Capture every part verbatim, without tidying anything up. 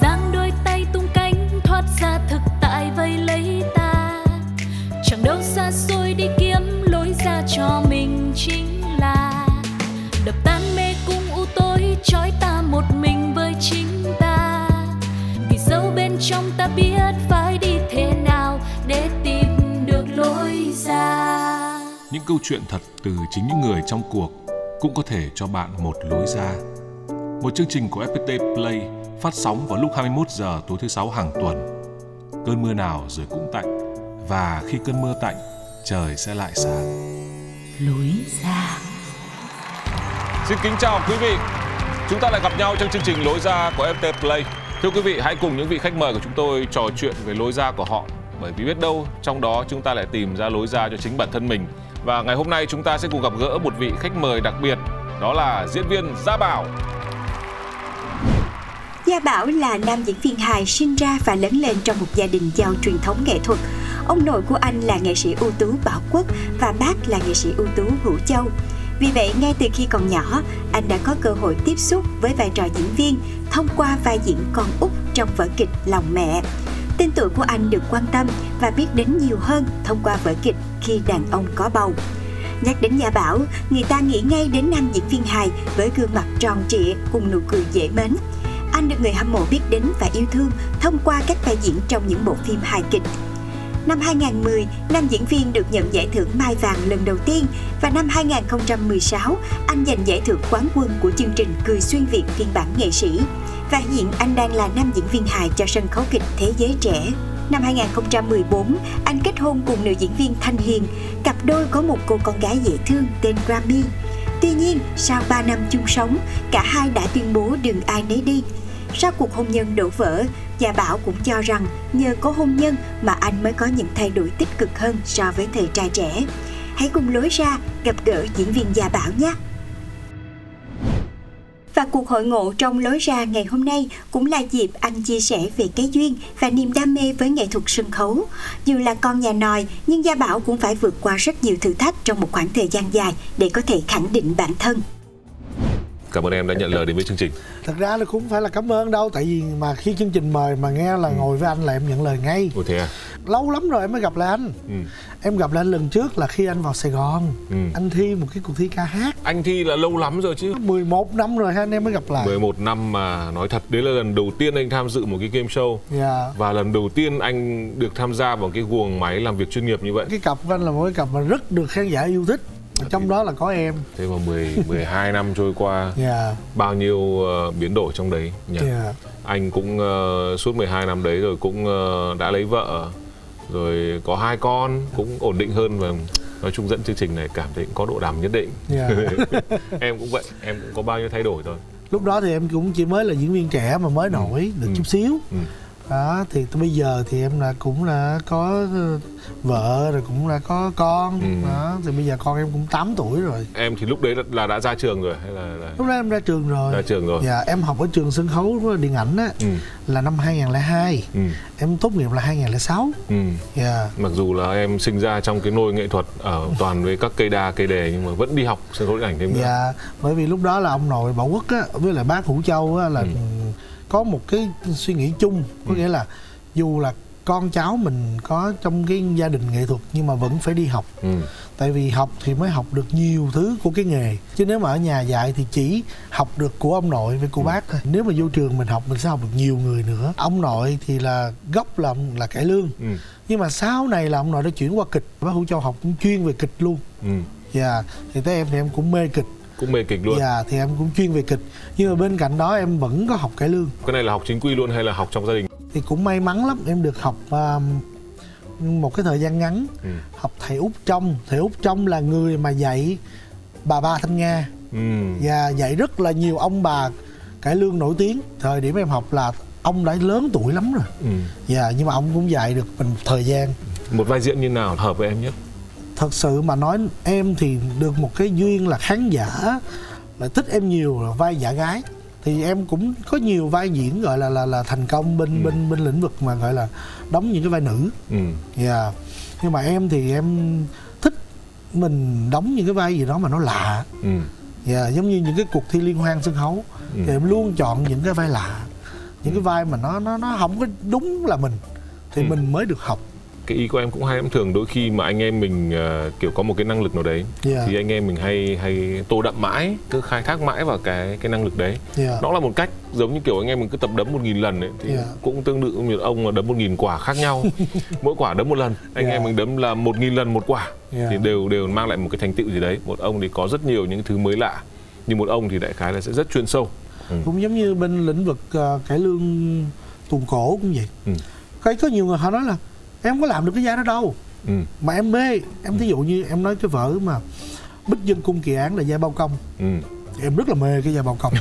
Giang đôi tay tung cánh thoát ra thực tại vây lấy ta, chẳng đâu xa xôi đi kiếm lối ra cho mình chính là đập tan mê cung u tối trói ta một mình với chính ta. Vì dẫu bên trong ta biết phải đi thế nào để tìm được lối ra. Những câu chuyện thật từ chính những người trong cuộc cũng có thể cho bạn một lối ra. Một chương trình của ép pê tê Play phát sóng vào lúc hai mươi mốt giờ tối thứ sáu hàng tuần. Cơn mưa nào rồi cũng tạnh, và khi cơn mưa tạnh, trời sẽ lại sáng. Lối ra. Xin kính chào quý vị. Chúng ta lại gặp nhau trong chương trình Lối ra của ép pê tê Play. Thưa quý vị, hãy cùng những vị khách mời của chúng tôi trò chuyện về lối ra của họ, bởi vì biết đâu trong đó chúng ta lại tìm ra lối ra cho chính bản thân mình. Và ngày hôm nay chúng ta sẽ cùng gặp gỡ một vị khách mời đặc biệt, đó là diễn viên Gia Bảo. Gia Bảo là nam diễn viên hài sinh ra và lớn lên trong một gia đình giàu truyền thống nghệ thuật. Ông nội của anh là nghệ sĩ ưu tú Bảo Quốc và bác là nghệ sĩ ưu tú Hữu Châu. Vì vậy, ngay từ khi còn nhỏ, anh đã có cơ hội tiếp xúc với vai trò diễn viên thông qua vai diễn con út trong vở kịch Lòng Mẹ. Tên tuổi của anh được quan tâm và biết đến nhiều hơn thông qua vở kịch Khi Đàn Ông Có Bầu. Nhắc đến Gia Bảo, người ta nghĩ ngay đến nam diễn viên hài với gương mặt tròn trịa cùng nụ cười dễ mến. Anh được người hâm mộ biết đến và yêu thương thông qua các vai diễn trong những bộ phim hài kịch. Năm hai không một không, nam diễn viên được nhận giải thưởng Mai Vàng lần đầu tiên, và năm hai không một sáu, anh giành giải thưởng quán quân của chương trình Cười Xuyên Việt phiên bản nghệ sĩ. Và hiện anh đang là nam diễn viên hài cho sân khấu kịch Thế Giới Trẻ. Năm hai không một bốn, anh kết hôn cùng nữ diễn viên Thanh Hiền, cặp đôi có một cô con gái dễ thương tên Grammy. Tuy nhiên, sau ba năm chung sống, cả hai đã tuyên bố đừng ai nấy đi. Sau cuộc hôn nhân đổ vỡ, Gia Bảo cũng cho rằng nhờ có hôn nhân mà anh mới có những thay đổi tích cực hơn so với thời trai trẻ. Hãy cùng lối ra gặp gỡ diễn viên Gia Bảo nhé! Và cuộc hội ngộ trong lối ra ngày hôm nay cũng là dịp anh chia sẻ về cái duyên và niềm đam mê với nghệ thuật sân khấu. Dù là con nhà nòi, nhưng Gia Bảo cũng phải vượt qua rất nhiều thử thách trong một khoảng thời gian dài để có thể khẳng định bản thân. Cảm ơn em đã nhận lời đến với chương trình. Thật ra là cũng phải là cảm ơn đâu, tại vì mà khi chương trình mời mà nghe là ngồi với anh là em nhận lời ngay. Ủa thế à? Lâu lắm rồi em mới gặp lại anh. Ừ. Em gặp lại anh lần trước là khi anh vào Sài Gòn. Ừ. Anh thi một cái cuộc thi ca hát. Anh thi là lâu lắm rồi chứ. mười một năm rồi hai anh em mới gặp lại. mười một năm mà nói thật, đấy là lần đầu tiên anh tham dự một cái game show. Yeah. Và lần đầu tiên anh được tham gia vào cái guồng máy làm việc chuyên nghiệp như vậy. Cái cặp của anh là một cái cặp mà rất được khán giả yêu thích. Trong đó là có em. Thế mà mười, mười hai năm trôi qua, yeah. Bao nhiêu uh, biến đổi trong đấy nhỉ? Yeah. Anh cũng uh, suốt mười hai năm đấy rồi cũng uh, đã lấy vợ, rồi có hai con, cũng ổn định hơn. Và nói chung dẫn chương trình này cảm thấy cũng có độ đàm nhất định, yeah. Em cũng vậy, em cũng có bao nhiêu thay đổi thôi. Lúc đó thì em cũng chỉ mới là diễn viên trẻ mà mới nổi, ừ. được ừ. chút xíu, ừ. đó thì tới bây giờ thì em là cũng là có vợ rồi, cũng là có con, ừ. đó thì bây giờ con em cũng tám tuổi rồi. Em thì lúc đấy là đã ra trường rồi hay là, là... lúc đó em ra trường rồi. Ra trường rồi. Dạ, em học ở trường sân khấu điện ảnh á, ừ. là năm hai không không hai, ừ. em tốt nghiệp là hai không không sáu. Ừ. Dạ. Mặc dù là em sinh ra trong cái nôi nghệ thuật ở toàn với các cây đa cây đề, nhưng mà vẫn đi học sân khấu điện ảnh thêm nữa. Dạ, bởi vì lúc đó là ông nội Bảo Quốc á với lại bác Hữu Châu á là ừ. có một cái suy nghĩ chung, có ừ. nghĩa là dù là con cháu mình có trong cái gia đình nghệ thuật nhưng mà vẫn phải đi học, ừ. tại vì học thì mới học được nhiều thứ của cái nghề, chứ nếu mà ở nhà dạy thì chỉ học được của ông nội với của ừ. bác thôi. Nếu mà vô trường mình học, mình sẽ học được nhiều người nữa. Ông nội thì là gốc là là cải lương, ừ. nhưng mà sau này là ông nội đã chuyển qua kịch. Bác Hữu Châu học cũng chuyên về kịch luôn, ừ. yeah. thì tới em thì em cũng mê kịch. Cũng mê kịch luôn. Dạ, thì em cũng chuyên về kịch. Nhưng mà bên cạnh đó em vẫn có học cải lương. Cái này là học chính quy luôn hay là học trong gia đình? Thì cũng may mắn lắm, em được học uh, một cái thời gian ngắn, ừ. học thầy Út Trong. Thầy Út Trong là người mà dạy Bà Ba Thanh Nga, ừ. và dạy rất là nhiều ông bà cải lương nổi tiếng. Thời điểm em học là ông đã lớn tuổi lắm rồi. Ừ. Dạ, nhưng mà ông cũng dạy được mình một thời gian. Một vai diễn như nào hợp với em nhất? Thật sự mà nói em thì được một cái duyên là khán giả lại thích em nhiều là vai giả gái. Thì em cũng có nhiều vai diễn gọi là là, là thành công bên ừ. bên bên lĩnh vực mà gọi là đóng những cái vai nữ. Ừ. Dạ. Nhưng mà em thì em thích mình đóng những cái vai gì đó mà nó lạ. Ừ. Dạ, giống như những cái cuộc thi liên hoan sân khấu. Ừ. Thì em luôn chọn những cái vai lạ, những cái vai mà nó nó nó không có đúng là mình thì ừ. mình mới được học. Cái ý của em cũng hay, em thường đôi khi mà anh em mình uh, kiểu có một cái năng lực nào đấy yeah. thì anh em mình hay hay tô đậm mãi, cứ khai thác mãi vào cái cái năng lực đấy. Yeah. Đó là một cách giống như kiểu anh em mình cứ tập đấm một nghìn lần ấy, thì yeah. cũng tương tự như ông là đấm một nghìn quả khác nhau, mỗi quả đấm một lần. Anh yeah. em mình đấm là một nghìn lần một quả yeah. thì đều đều mang lại một cái thành tựu gì đấy. Một ông thì có rất nhiều những thứ mới lạ, nhưng một ông thì đại khái là sẽ rất chuyên sâu. Ừ. Cũng giống như bên lĩnh vực uh, cải lương tuồng cổ cũng vậy. Ừ. Cái có nhiều người họ nói là em không có làm được cái vai đó đâu. Ừ. Mà em mê. Em thí dụ như em nói cái vở mà Bích Dân Cung Kỳ Án là vai Bao Công. Ừ. Thì em rất là mê cái vai Bao Công.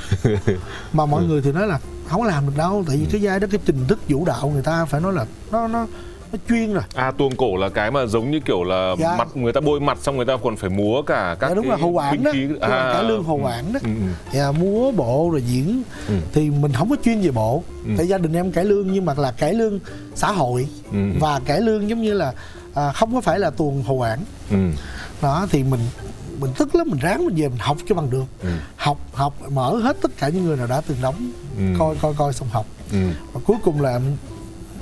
Mà mọi ừ. người thì nói là không có làm được đâu, tại vì ừ. cái vai đó cái trình thức vũ đạo người ta phải nói là nó nó nó chuyên rồi. À, tuồng cổ là cái mà giống như kiểu là dạ. mặt người ta bôi mặt xong người ta còn phải múa cả các dạ, đúng cái là hồ quảng đó, khí... à... cải lương hồ quảng đó. Ừ. Dạ, múa bộ rồi diễn. Ừ. Thì mình không có chuyên về bộ. Ừ. Tại gia đình em cải lương nhưng mà là cải lương xã hội ừ. và cải lương giống như là à, không có phải là tuồng hồ quảng. Ừ. Đó thì mình mình tức lắm, mình ráng mình về mình học cho bằng được. Ừ. Học học mở hết tất cả những người nào đã từng đóng ừ. coi coi coi xong học. Ừ. Và cuối cùng là em,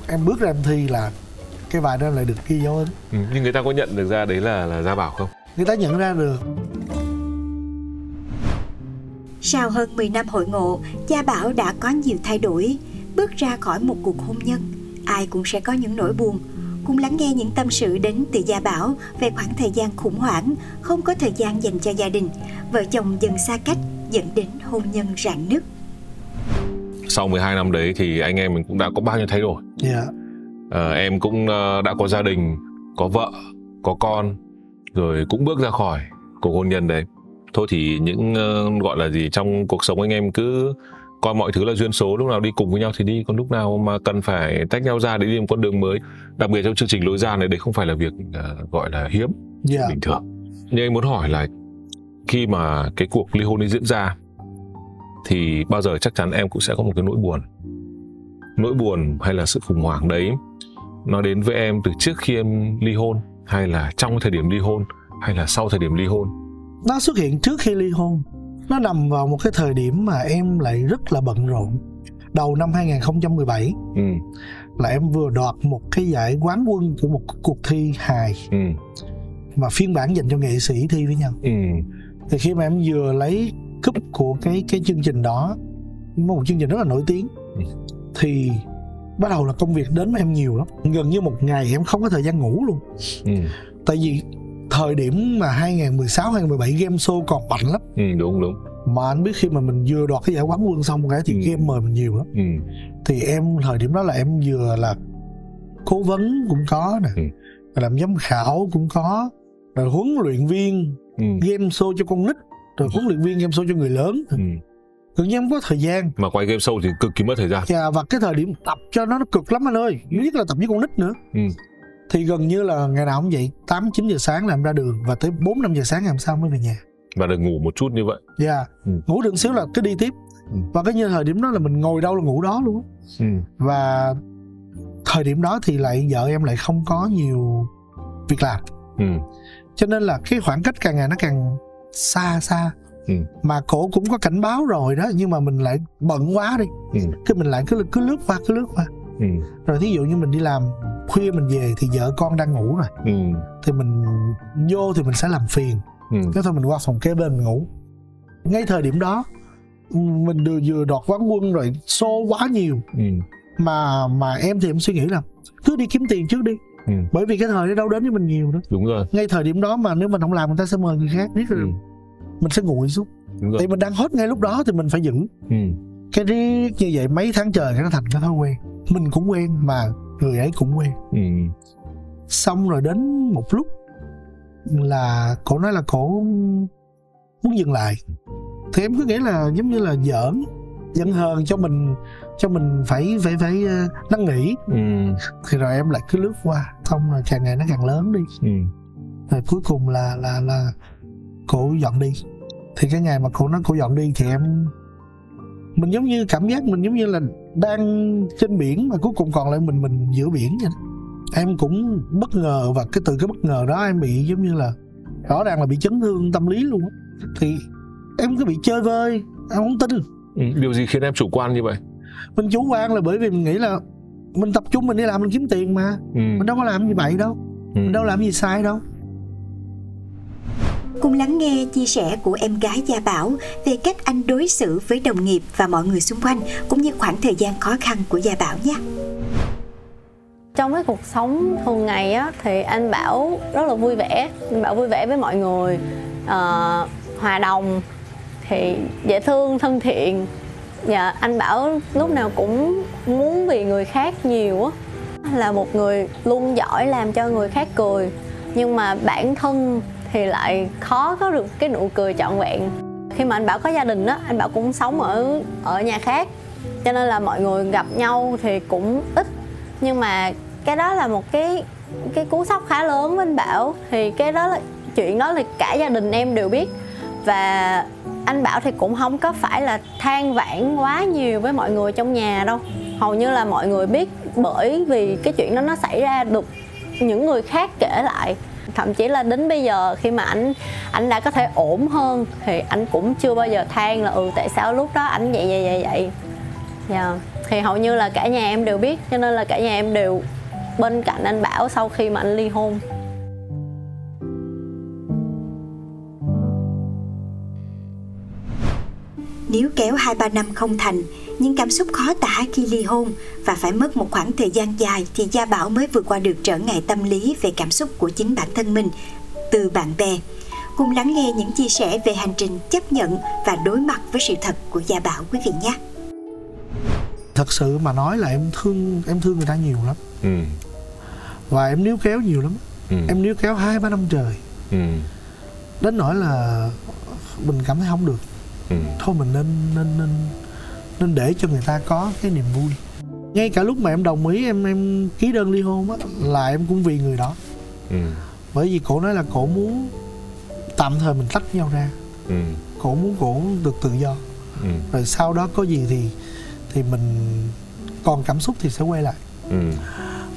em bước ra em thi là cái bài đó lại được ghi dấu ấn. Ừ, nhưng người ta có nhận được ra đấy là là Gia Bảo không? Người ta nhận ra được. Sau hơn mười năm hội ngộ, Gia Bảo đã có nhiều thay đổi. Bước ra khỏi một cuộc hôn nhân, ai cũng sẽ có những nỗi buồn. Cùng lắng nghe những tâm sự đến từ Gia Bảo về khoảng thời gian khủng hoảng, không có thời gian dành cho gia đình, vợ chồng dần xa cách dẫn đến hôn nhân rạn nứt. Sau mười hai năm đấy thì anh em mình cũng đã có bao nhiêu thay đổi. Dạ. À, em cũng uh, đã có gia đình, có vợ, có con, rồi cũng bước ra khỏi cuộc hôn nhân đấy. Thôi thì những uh, gọi là gì, trong cuộc sống anh em cứ coi mọi thứ là duyên số, lúc nào đi cùng với nhau thì đi, còn lúc nào mà cần phải tách nhau ra để đi một con đường mới. Đặc biệt trong chương trình Lối Ra này, đấy không phải là việc uh, gọi là hiếm, yeah. bình thường. Nhưng anh muốn hỏi là khi mà cái cuộc ly hôn ấy diễn ra thì bao giờ chắc chắn em cũng sẽ có một cái nỗi buồn. Nỗi buồn hay là sự khủng hoảng đấy nó đến với em từ trước khi em ly hôn, hay là trong thời điểm ly hôn, hay là sau thời điểm ly hôn? Nó xuất hiện trước khi ly hôn. Nó nằm vào một cái thời điểm mà em lại rất là bận rộn. Đầu năm hai không một bảy ừ. là em vừa đoạt một cái giải quán quân của một cuộc thi hài ừ. mà phiên bản dành cho nghệ sĩ thi với nhau. Ừ. Thì khi mà em vừa lấy cúp của cái, cái chương trình đó, một chương trình rất là nổi tiếng ừ. thì bắt đầu là công việc đến với em nhiều lắm. Gần như một ngày em không có thời gian ngủ luôn. Ừ. Tại vì thời điểm mà hai không một sáu hai không một bảy game show còn mạnh lắm. Ừ, đúng đúng. Mà anh biết khi mà mình vừa đoạt cái giải quán quân xong cái thì ừ. game mời mình nhiều lắm. Ừ. Thì em thời điểm đó là em vừa là cố vấn cũng có nè, ừ. làm giám khảo cũng có, rồi huấn luyện viên ừ. game show cho con nít, rồi huấn luyện viên game show cho người lớn. Ừ. Tự nhiên không có thời gian. Mà quay game show thì cực kỳ mất thời gian. Dạ, và cái thời điểm tập cho nó, nó cực lắm anh ơi. Nhất là tập với con nít nữa. Ừ. Thì gần như là ngày nào cũng vậy, tám chín giờ sáng là em ra đường, và tới bốn năm giờ sáng ngày hôm sau mới về nhà. Và được ngủ một chút như vậy. Dạ, ừ. ngủ được xíu là cứ đi tiếp. Ừ. Và cái như thời điểm đó là mình ngồi đâu là ngủ đó luôn. Ừ. Và thời điểm đó thì lại vợ em lại không có nhiều việc làm. Ừ. Cho nên là cái khoảng cách càng ngày nó càng xa xa. Ừ. Mà cổ cũng có cảnh báo rồi đó, nhưng mà mình lại bận quá đi. Ừ. Cái mình lại cứ cứ lướt qua cứ lướt qua. Ừ. Rồi thí dụ như mình đi làm khuya mình về thì vợ con đang ngủ rồi. Ừ. Thì mình vô thì mình sẽ làm phiền. Ừ. Thế thôi mình qua phòng kế bên mình ngủ. Ngay thời điểm đó mình vừa vừa đoạt quán quân rồi, show quá nhiều. Ừ. Mà mà em thì em suy nghĩ là cứ đi kiếm tiền trước đi. Ừ. Bởi vì cái thời đó đâu đến với mình nhiều đó. Đúng rồi. Ngay thời điểm đó mà nếu mình không làm người ta sẽ mời người khác biết rồi. Ừ. Mình sẽ nguội xuống. Thì mình đang hot ngay lúc đó thì mình phải giữ. Ừ. Cái riết như vậy mấy tháng trời cái nó thành cái thói quen. Mình cũng quen mà người ấy cũng quen. Ừ. Xong rồi đến một lúc là cổ nói là cổ muốn dừng lại. Thì em cứ nghĩ là giống như là giỡn, giận hờn cho mình cho mình phải phải phải năn nỉ. Ừ. Thì rồi em lại cứ lướt qua, xong rồi càng ngày nó càng lớn đi. Ừ. Rồi cuối cùng là là là cô dọn đi. Thì cái ngày mà cô nó cô dọn đi thì em mình giống như cảm giác mình giống như là đang trên biển mà cuối cùng còn lại mình mình giữa biển vậy đó. Em cũng bất ngờ, và cái từ cái bất ngờ đó em bị giống như là rõ ràng là bị chấn thương tâm lý luôn á. Thì em cứ bị chơi vơi, em không tin. Ừ, điều gì khiến em chủ quan như vậy? Mình chủ quan là bởi vì mình nghĩ là mình tập trung mình đi làm, mình kiếm tiền mà. Ừ. Mình đâu có làm gì bậy đâu. Ừ. Mình đâu làm gì sai đâu. Cùng lắng nghe chia sẻ của em gái Gia Bảo về cách anh đối xử với đồng nghiệp và mọi người xung quanh, cũng như khoảng thời gian khó khăn của Gia Bảo nhé. Trong cái cuộc sống thường ngày á, thì anh Bảo rất là vui vẻ, anh Bảo vui vẻ với mọi người, à, hòa đồng, thì dễ thương, thân thiện. Dạ, anh Bảo lúc nào cũng muốn vì người khác nhiều á, là một người luôn giỏi làm cho người khác cười, nhưng mà bản thân thì lại khó có được cái nụ cười trọn vẹn. Khi mà anh Bảo có gia đình á, anh Bảo cũng sống ở ở nhà khác, cho nên là mọi người gặp nhau thì cũng ít. Nhưng mà cái đó là một cái cái cú sốc khá lớn với anh Bảo. Thì cái đó là chuyện đó là cả gia đình em đều biết. Và anh Bảo thì cũng không có phải là than vãn quá nhiều với mọi người trong nhà đâu. Hầu như là mọi người biết, bởi vì cái chuyện đó nó xảy ra được những người khác kể lại. Thậm chí là đến bây giờ khi mà anh anh đã có thể ổn hơn thì anh cũng chưa bao giờ than là ừ tại sao lúc đó anh vậy vậy vậy vậy. Yeah. Thì hầu như là cả nhà em đều biết, cho nên là cả nhà em đều bên cạnh anh Bảo sau khi mà anh ly hôn. Níu kéo hai ba năm không thành, nhưng cảm xúc khó tả khi ly hôn và phải mất một khoảng thời gian dài thì Gia Bảo mới vượt qua được trở ngại tâm lý về cảm xúc của chính bản thân mình, từ bạn bè. Cùng lắng nghe những chia sẻ về hành trình chấp nhận và đối mặt với sự thật của Gia Bảo quý vị nhé. Thật sự mà nói là em thương em thương người ta nhiều lắm. Ừ. Và em níu kéo nhiều lắm. Ừ. Em níu kéo hai ba năm trời. Ừ. Đến nỗi là mình cảm thấy không được. Ừ. Thôi mình nên nên nên nên để cho người ta có cái niềm vui. Ngay cả lúc mà em đồng ý em em ký đơn ly hôn á, là em cũng vì người đó. Ừ. Bởi vì cổ nói là cổ muốn tạm thời mình tách nhau ra. Ừ. Cổ muốn cổ được tự do. Ừ. Rồi sau đó có gì thì thì mình còn cảm xúc thì sẽ quay lại. Ừ.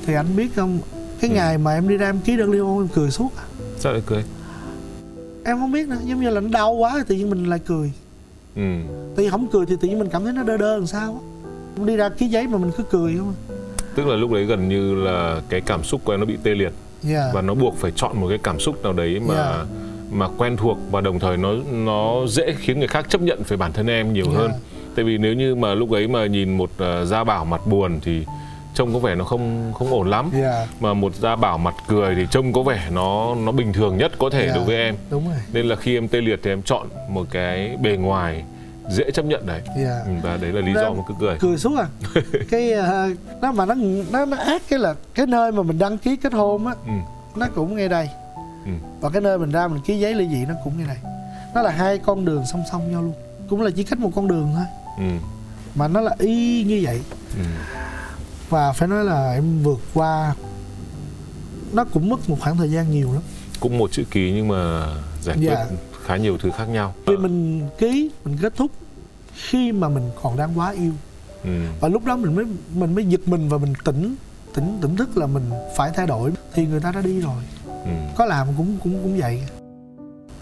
Thì anh biết không, cái ừ. ngày mà em đi ra em ký đơn ly hôn em cười suốt. Sao lại cười? Em không biết nữa, giống như là nó đau quá tự nhiên mình lại cười. Ừ. Tại vì không cười thì tự nhiên mình cảm thấy nó đơ đơ làm sao á. Đi ra ký giấy mà mình cứ cười không à. Tức là lúc đấy gần như là cái cảm xúc của em nó bị tê liệt. Yeah. Và nó buộc phải chọn một cái cảm xúc nào đấy mà yeah. mà quen thuộc, và đồng thời nó nó dễ khiến người khác chấp nhận về bản thân em nhiều yeah. hơn. Tại vì nếu như mà lúc ấy mà nhìn một uh, Gia Bảo mặt buồn thì trông có vẻ nó không không ổn lắm. Yeah. Mà một Gia Bảo mặt cười thì trông có vẻ nó nó bình thường nhất có thể yeah. đối với em. Đúng rồi. Nên là khi em tê liệt thì em chọn một cái bề ngoài dễ chấp nhận đấy. Yeah. Và đấy là lý do mà cứ cười. Cười suốt à? Cái uh, nó mà nó nó nó ác cái là cái nơi mà mình đăng ký kết hôn á, ừ. nó cũng ngay đây. Ừ. Và cái nơi mình ra mình ký giấy ly dị nó cũng ngay đây. Nó là hai con đường song song nhau luôn. Cũng là chỉ cách một con đường thôi. Ừ. Mà nó là y như vậy. Ừ. Và phải nói là em vượt qua nó cũng mất một khoảng thời gian nhiều lắm. Cũng một chữ ký nhưng mà giải quyết dạ. khá nhiều thứ khác nhau. Vì mình ký, mình kết thúc khi mà mình còn đang quá yêu. Ừ. Và lúc đó mình mới mình mới giật mình và mình tỉnh tỉnh tỉnh thức là mình phải thay đổi, thì người ta đã đi rồi. Ừ. Có làm cũng cũng cũng vậy.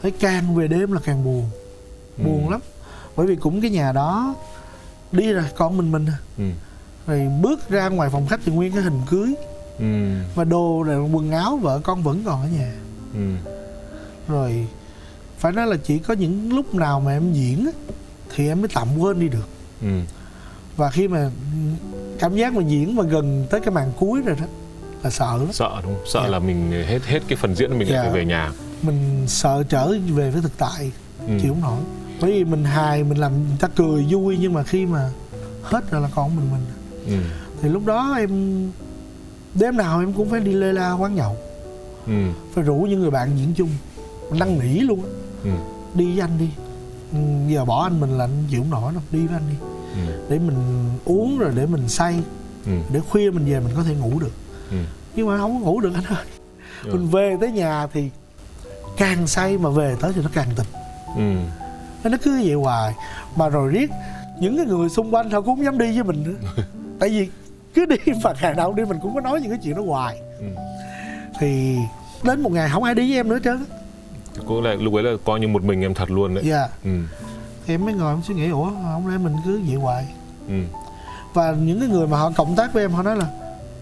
Thấy càng về đêm là càng buồn. Buồn ừ. lắm. Bởi vì cũng cái nhà đó đi rồi con mình mình ừ. rồi bước ra ngoài phòng khách thì nguyên cái hình cưới ừ. và đồ rồi quần áo vợ con vẫn còn ở nhà. Ừ. Rồi phải nói là chỉ có những lúc nào mà em diễn thì em mới tạm quên đi được. Ừ. Và khi mà cảm giác mà diễn mà gần tới cái màn cuối rồi đó là sợ lắm. Sợ đúng không? Sợ yeah. là mình hết hết cái phần diễn mình yeah. lại phải về nhà. Mình sợ trở về với thực tại ừ. chịu không nổi. Bởi vì mình hài, mình làm người ta cười vui, nhưng mà khi mà hết rồi là còn mình mình. Ừ. Thì lúc đó em đêm nào em cũng phải đi lê la quán nhậu. Ừ. Phải rủ những người bạn diễn chung, năn nỉ luôn. Ừ. Đi với anh đi, giờ bỏ anh mình là anh chịu không nổi đâu, đi với anh đi. ừ. để mình uống rồi để mình say, ừ. để khuya mình về mình có thể ngủ được. ừ. Nhưng mà không ngủ được anh ơi. ừ. Mình về tới nhà thì càng say mà về tới thì nó càng tịch. ừ. Nó cứ vậy hoài. Mà rồi riết những cái người xung quanh họ cũng không dám đi với mình nữa. Tại vì cứ đi mà hàng nào đi mình cũng có nói những cái chuyện đó hoài. ừ. Thì đến một ngày không ai đi với em nữa chứ. Cô là lúc ấy là coi như một mình em thật luôn đấy. Dạ. yeah. ừ. Thì em mới ngồi em suy nghĩ, ủa không lẽ mình cứ vậy hoài. ừ. Và những cái người mà họ cộng tác với em họ nói là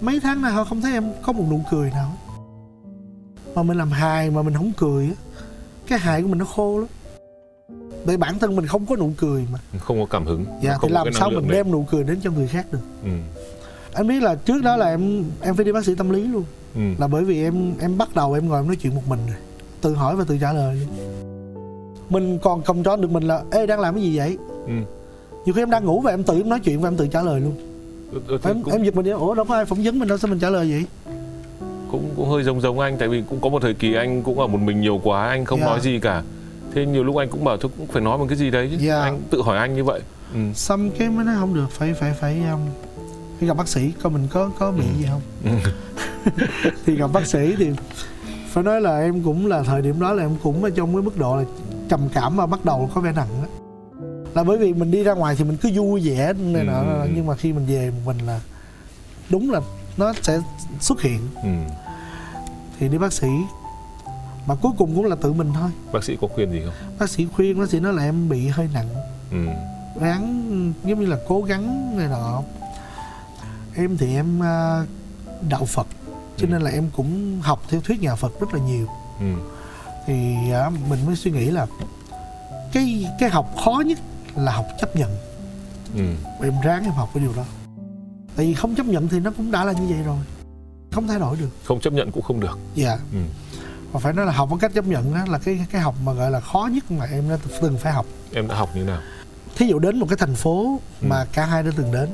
mấy tháng nay họ không thấy em có một nụ cười nào. Mà mình làm hài mà mình không cười, cái hài của mình nó khô lắm. Bởi bản thân mình không có nụ cười mà không có cảm hứng. Dạ, thì làm sao mình đấy. đem nụ cười đến cho người khác được. ừ. Anh biết là trước đó là em em phải đi bác sĩ tâm lý luôn. ừ. Là bởi vì em em bắt đầu em ngồi em nói chuyện một mình rồi, tự hỏi và tự trả lời. Mình còn không cho được mình là ê đang làm cái gì vậy. ừ. Nhiều khi em đang ngủ và em tự nói chuyện và em tự trả lời luôn. ừ, em, cũng... em giật mình, ủa đâu có ai phỏng vấn mình đâu sao mình trả lời vậy. Cũng, cũng hơi giống giống anh, tại vì cũng có một thời kỳ anh cũng ở một mình nhiều quá, anh không yeah. nói gì cả. Thế nhiều lúc anh cũng bảo thôi cũng phải nói bằng cái gì đấy chứ. yeah. Anh tự hỏi anh như vậy. ừ. Xong cái mới nói không được, phải phải phải um, phải gặp bác sĩ coi mình có có bị ừ. gì không. ừ. Thì gặp bác sĩ thì phải nói là em cũng là thời điểm đó là em cũng ở trong cái mức độ là trầm cảm mà bắt đầu có vẻ nặng đó. Là bởi vì mình đi ra ngoài thì mình cứ vui vẻ này nọ, ừ. nhưng mà khi mình về một mình là đúng là nó sẽ xuất hiện. ừ. Thì đi bác sĩ mà cuối cùng cũng là tự mình thôi. Bác sĩ có khuyên gì không? Bác sĩ khuyên, bác sĩ nói là em bị hơi nặng, ừ. ráng giống như là cố gắng này nọ. Em thì em đạo Phật cho ừ. nên là em cũng học theo thuyết nhà Phật rất là nhiều. ừ. Thì mình mới suy nghĩ là cái cái học khó nhất là học chấp nhận. ừ. Em ráng em học cái điều đó, tại vì không chấp nhận thì nó cũng đã là như vậy rồi, không thay đổi được, không chấp nhận cũng không được. Dạ. yeah. ừ. Mà phải nói là học bằng cách chấp nhận đó là cái cái học mà gọi là khó nhất mà em đã từng phải học. Em đã học như thế nào? Thí dụ đến một cái thành phố ừ. mà cả hai đã từng đến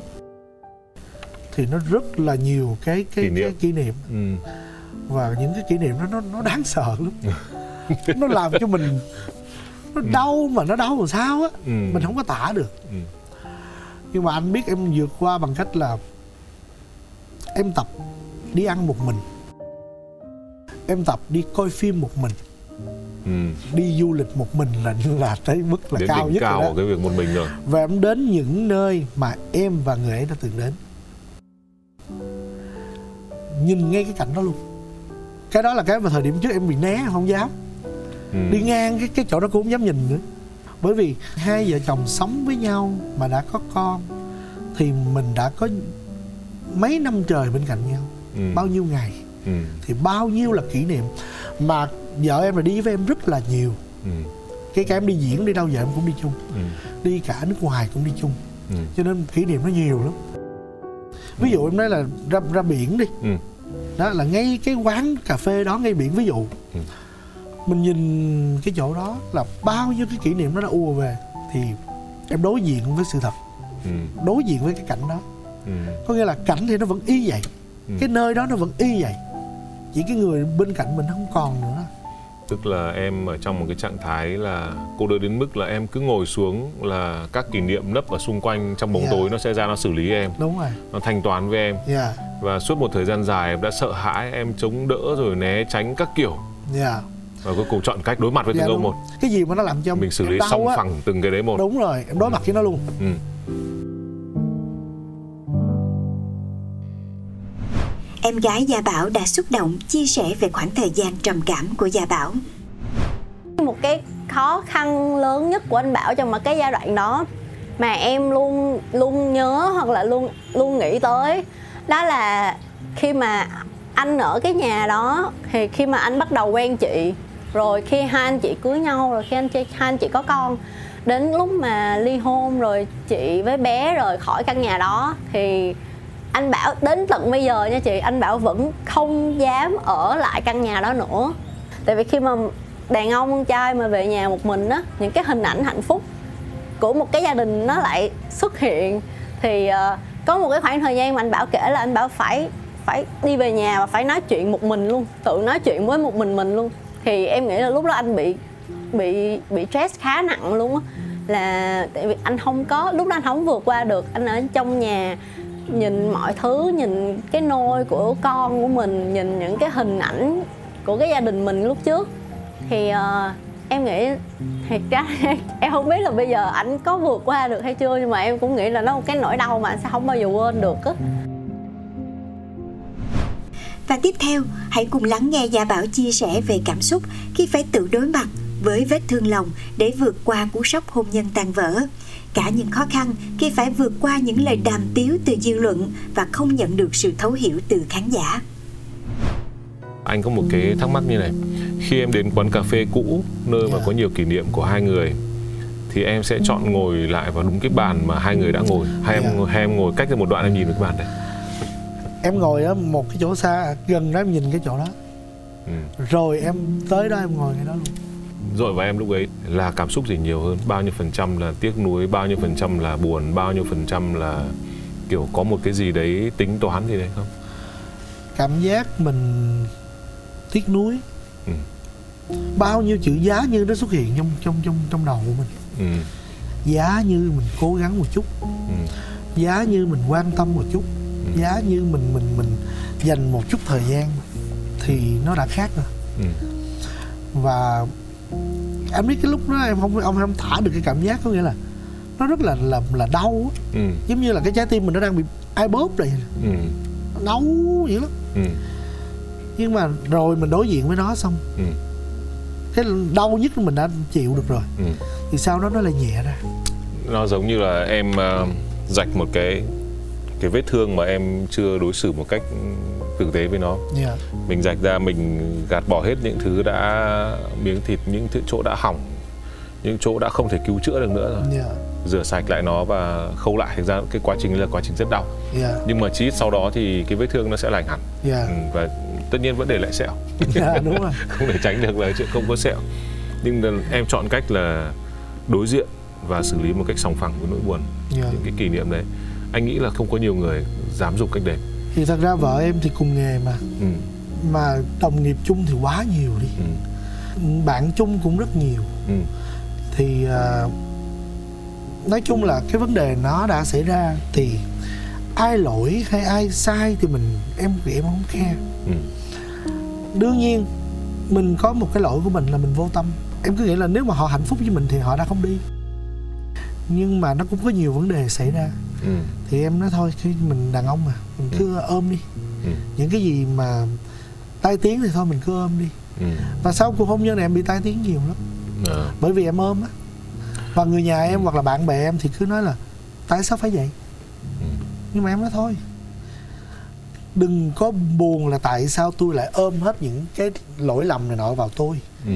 thì nó rất là nhiều cái cái kỷ niệm, cái kỷ niệm. Ừ. Và những cái kỷ niệm đó, nó nó đáng sợ lắm. Nó làm cho mình nó ừ. đau, mà nó đau làm sao á, ừ. mình không có tả được. ừ. Nhưng mà anh biết em vượt qua bằng cách là em tập đi ăn một mình, em tập đi coi phim một mình, ừ. đi du lịch một mình là là tới mức là đến cao nhất cao rồi đó. Cái việc một mình rồi. Và em đến những nơi mà em và người ấy đã từng đến, nhìn ngay cái cảnh đó luôn. Cái đó là cái mà thời điểm trước em bị né, không dám. ừ. Đi ngang cái cái chỗ đó cũng không dám nhìn nữa. Bởi vì hai vợ chồng sống với nhau mà đã có con thì mình đã có mấy năm trời bên cạnh nhau, ừ. bao nhiêu ngày. Ừ. Thì bao nhiêu là kỷ niệm. Mà vợ em là đi với em rất là nhiều. ừ. Cái cái em đi diễn đi đâu vợ em cũng đi chung, ừ. đi cả nước ngoài cũng đi chung. ừ. Cho nên kỷ niệm nó nhiều lắm. Ví dụ em nói là ra, ra biển đi, ừ. đó là ngay cái quán cà phê đó ngay biển ví dụ. ừ. Mình nhìn cái chỗ đó là bao nhiêu cái kỷ niệm nó đã ùa về. Thì em đối diện với sự thật, ừ. đối diện với cái cảnh đó. ừ. Có nghĩa là cảnh thì nó vẫn y vậy, ừ. cái nơi đó nó vẫn y vậy, chỉ cái người bên cạnh mình không còn nữa. Tức là em ở trong một cái trạng thái là cô đơn đến mức là em cứ ngồi xuống là các kỷ niệm nấp ở xung quanh trong bóng yeah. tối nó sẽ ra nó xử lý em. Đúng rồi. Nó thanh toán với em. yeah. Và suốt một thời gian dài em đã sợ hãi, em chống đỡ rồi né tránh các kiểu. yeah. Và cuối cùng chọn cách đối mặt với yeah, từng ông một. Cái gì mà nó làm cho mình xử lý song phẳng từng cái đấy một. Đúng rồi, em đối mặt ừ. với nó luôn. ừ. Em gái Gia Bảo đã xúc động chia sẻ về khoảng thời gian trầm cảm của Gia Bảo. Một cái khó khăn lớn nhất của anh Bảo trong cái giai đoạn đó mà em luôn luôn nhớ hoặc là luôn luôn nghĩ tới đó là khi mà anh ở cái nhà đó, thì khi mà anh bắt đầu quen chị, rồi khi hai anh chị cưới nhau, rồi khi anh chị, hai anh chị có con, đến lúc mà ly hôn rồi chị với bé rời khỏi căn nhà đó thì anh Bảo đến tận bây giờ nha chị, anh Bảo vẫn không dám ở lại căn nhà đó nữa. Tại vì khi mà đàn ông con trai mà về nhà một mình á, những cái hình ảnh hạnh phúc của một cái gia đình nó lại xuất hiện. Thì uh, có một cái khoảng thời gian mà anh Bảo kể là anh Bảo phải phải đi về nhà và phải nói chuyện một mình luôn, tự nói chuyện với một mình mình luôn. Thì em nghĩ là lúc đó anh bị bị bị stress khá nặng luôn á. là tại vì anh không có, lúc đó anh không vượt qua được. Anh ở trong nhà nhìn mọi thứ, nhìn cái nôi của con của mình, nhìn những cái hình ảnh của cái gia đình mình lúc trước. Thì uh, em nghĩ thiệt ra em không biết là bây giờ ảnh có vượt qua được hay chưa, nhưng mà em cũng nghĩ là nó một cái nỗi đau mà anh sẽ không bao giờ quên được á. Và tiếp theo, hãy cùng lắng nghe Gia Bảo chia sẻ về cảm xúc khi phải tự đối mặt với vết thương lòng để vượt qua cú sốc hôn nhân tan vỡ. Cả những khó khăn khi phải vượt qua những lời đàm tiếu từ dư luận và không nhận được sự thấu hiểu từ khán giả. Anh có một cái thắc mắc như này. Khi em đến quán cà phê cũ, nơi mà có nhiều kỷ niệm của hai người, thì em sẽ chọn ngồi lại vào đúng cái bàn mà hai người đã ngồi, hay em, hay em ngồi cách ra một đoạn em nhìn được cái bàn đấy? Em ngồi ở một cái chỗ xa, gần đó em nhìn cái chỗ đó. Ừ. Rồi em tới đó em ngồi ngay đó luôn. Rồi và em lúc ấy là cảm xúc gì nhiều hơn? Bao nhiêu phần trăm là tiếc nuối, bao nhiêu phần trăm là buồn, bao nhiêu phần trăm là kiểu có một cái gì đấy tính toán gì đấy không? Cảm giác mình tiếc nuối. Ừ. Bao nhiêu chữ giá như nó xuất hiện trong trong trong trong đầu của mình. Ừ. Giá như mình cố gắng một chút. Ừ. Giá như mình quan tâm một chút. Ừ. Giá như mình mình mình dành một chút thời gian thì nó đã khác rồi. Ừ. Và em biết cái lúc đó em không ông không thả được cái cảm giác, có nghĩa là nó rất là là là đau. Ừ. Giống như là cái trái tim mình nó đang bị ai bóp này. Ừ. Nấu dữ lắm. Ừ. Nhưng mà rồi mình đối diện với nó xong. Ừ. Cái đau nhất mình đã chịu được rồi. Ừ. Thì sau đó nó lại nhẹ ra. Nó giống như là em uh, rạch một cái cái vết thương mà em chưa đối xử một cách thực tế với nó. Yeah. Mình rạch ra, mình gạt bỏ hết những thứ đã, miếng thịt, những thứ, chỗ đã hỏng, những chỗ đã không thể cứu chữa được nữa rồi. Yeah. Rửa sạch lại nó và khâu lại. Thực ra cái quá trình là quá trình rất đau. Yeah. Nhưng mà chỉ sau đó thì cái vết thương nó sẽ lành hẳn. Yeah. Ừ, và tất nhiên vẫn để lại sẹo. Yeah, đúng rồi. Không thể tránh được là chuyện không có sẹo. Nhưng em chọn cách là đối diện và xử lý một cách sòng phẳng với nỗi buồn. Yeah. Những cái kỷ niệm đấy anh nghĩ là không có nhiều người dám dùng cách đấy. Thì thật ra vợ em thì cùng nghề mà. Ừ. Mà đồng nghiệp chung thì quá nhiều đi. Ừ. Bạn chung cũng rất nhiều. Ừ. Thì uh, nói chung là cái vấn đề nó đã xảy ra thì ai lỗi hay ai sai thì mình em thì em không care. Ừ. Đương nhiên mình có một cái lỗi của mình là mình vô tâm. Em cứ nghĩ là nếu mà họ hạnh phúc với mình thì họ đã không đi. Nhưng mà nó cũng có nhiều vấn đề xảy ra. Ừ. Thì em nói thôi, khi mình đàn ông mà mình cứ ừ. ôm đi. Ừ. Những cái gì mà tai tiếng thì thôi mình cứ ôm đi. Ừ. Và sau cuộc hôn nhân này em bị tai tiếng nhiều lắm. Ừ. Bởi vì em ôm á. Và người nhà em ừ. hoặc là bạn bè em thì cứ nói là tại sao phải vậy. Ừ. Nhưng mà em nói thôi, đừng có buồn là tại sao tôi lại ôm hết những cái lỗi lầm này nọ vào tôi. Ừ.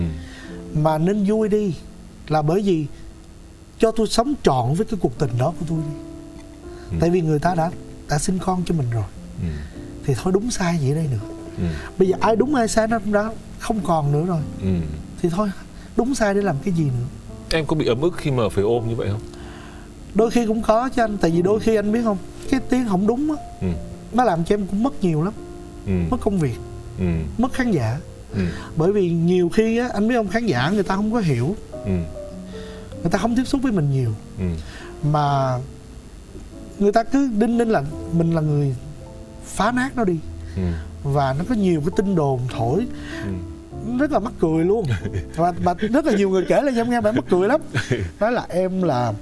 Mà nên vui đi, là bởi vì cho tôi sống trọn với cái cuộc tình đó của tôi đi. Ừ. Tại vì người ta đã đã sinh con cho mình rồi. Ừ. Thì thôi đúng sai gì ở đây nữa. Ừ. Bây giờ ai đúng ai sai nó cũng đã không còn nữa rồi. Ừ. Thì thôi đúng sai để làm cái gì nữa. Em có bị ấm ức khi mà phải ôm như vậy không? Đôi khi cũng có chứ anh. Tại vì đôi khi anh biết không, cái tiếng không đúng á. Ừ. Nó làm cho em cũng mất nhiều lắm. Ừ. Mất công việc. Ừ. Mất khán giả. Ừ. Bởi vì nhiều khi á, anh biết không, khán giả người ta không có hiểu. Ừ. Người ta không tiếp xúc với mình nhiều. Ừ. Mà người ta cứ đinh ninh là mình là người phá nát nó đi. Ừ. Và nó có nhiều cái tin đồn thổi. Ừ. Rất là mắc cười luôn. Và, và rất là nhiều người kể là em nghe bạn mắc cười lắm. Nói là em là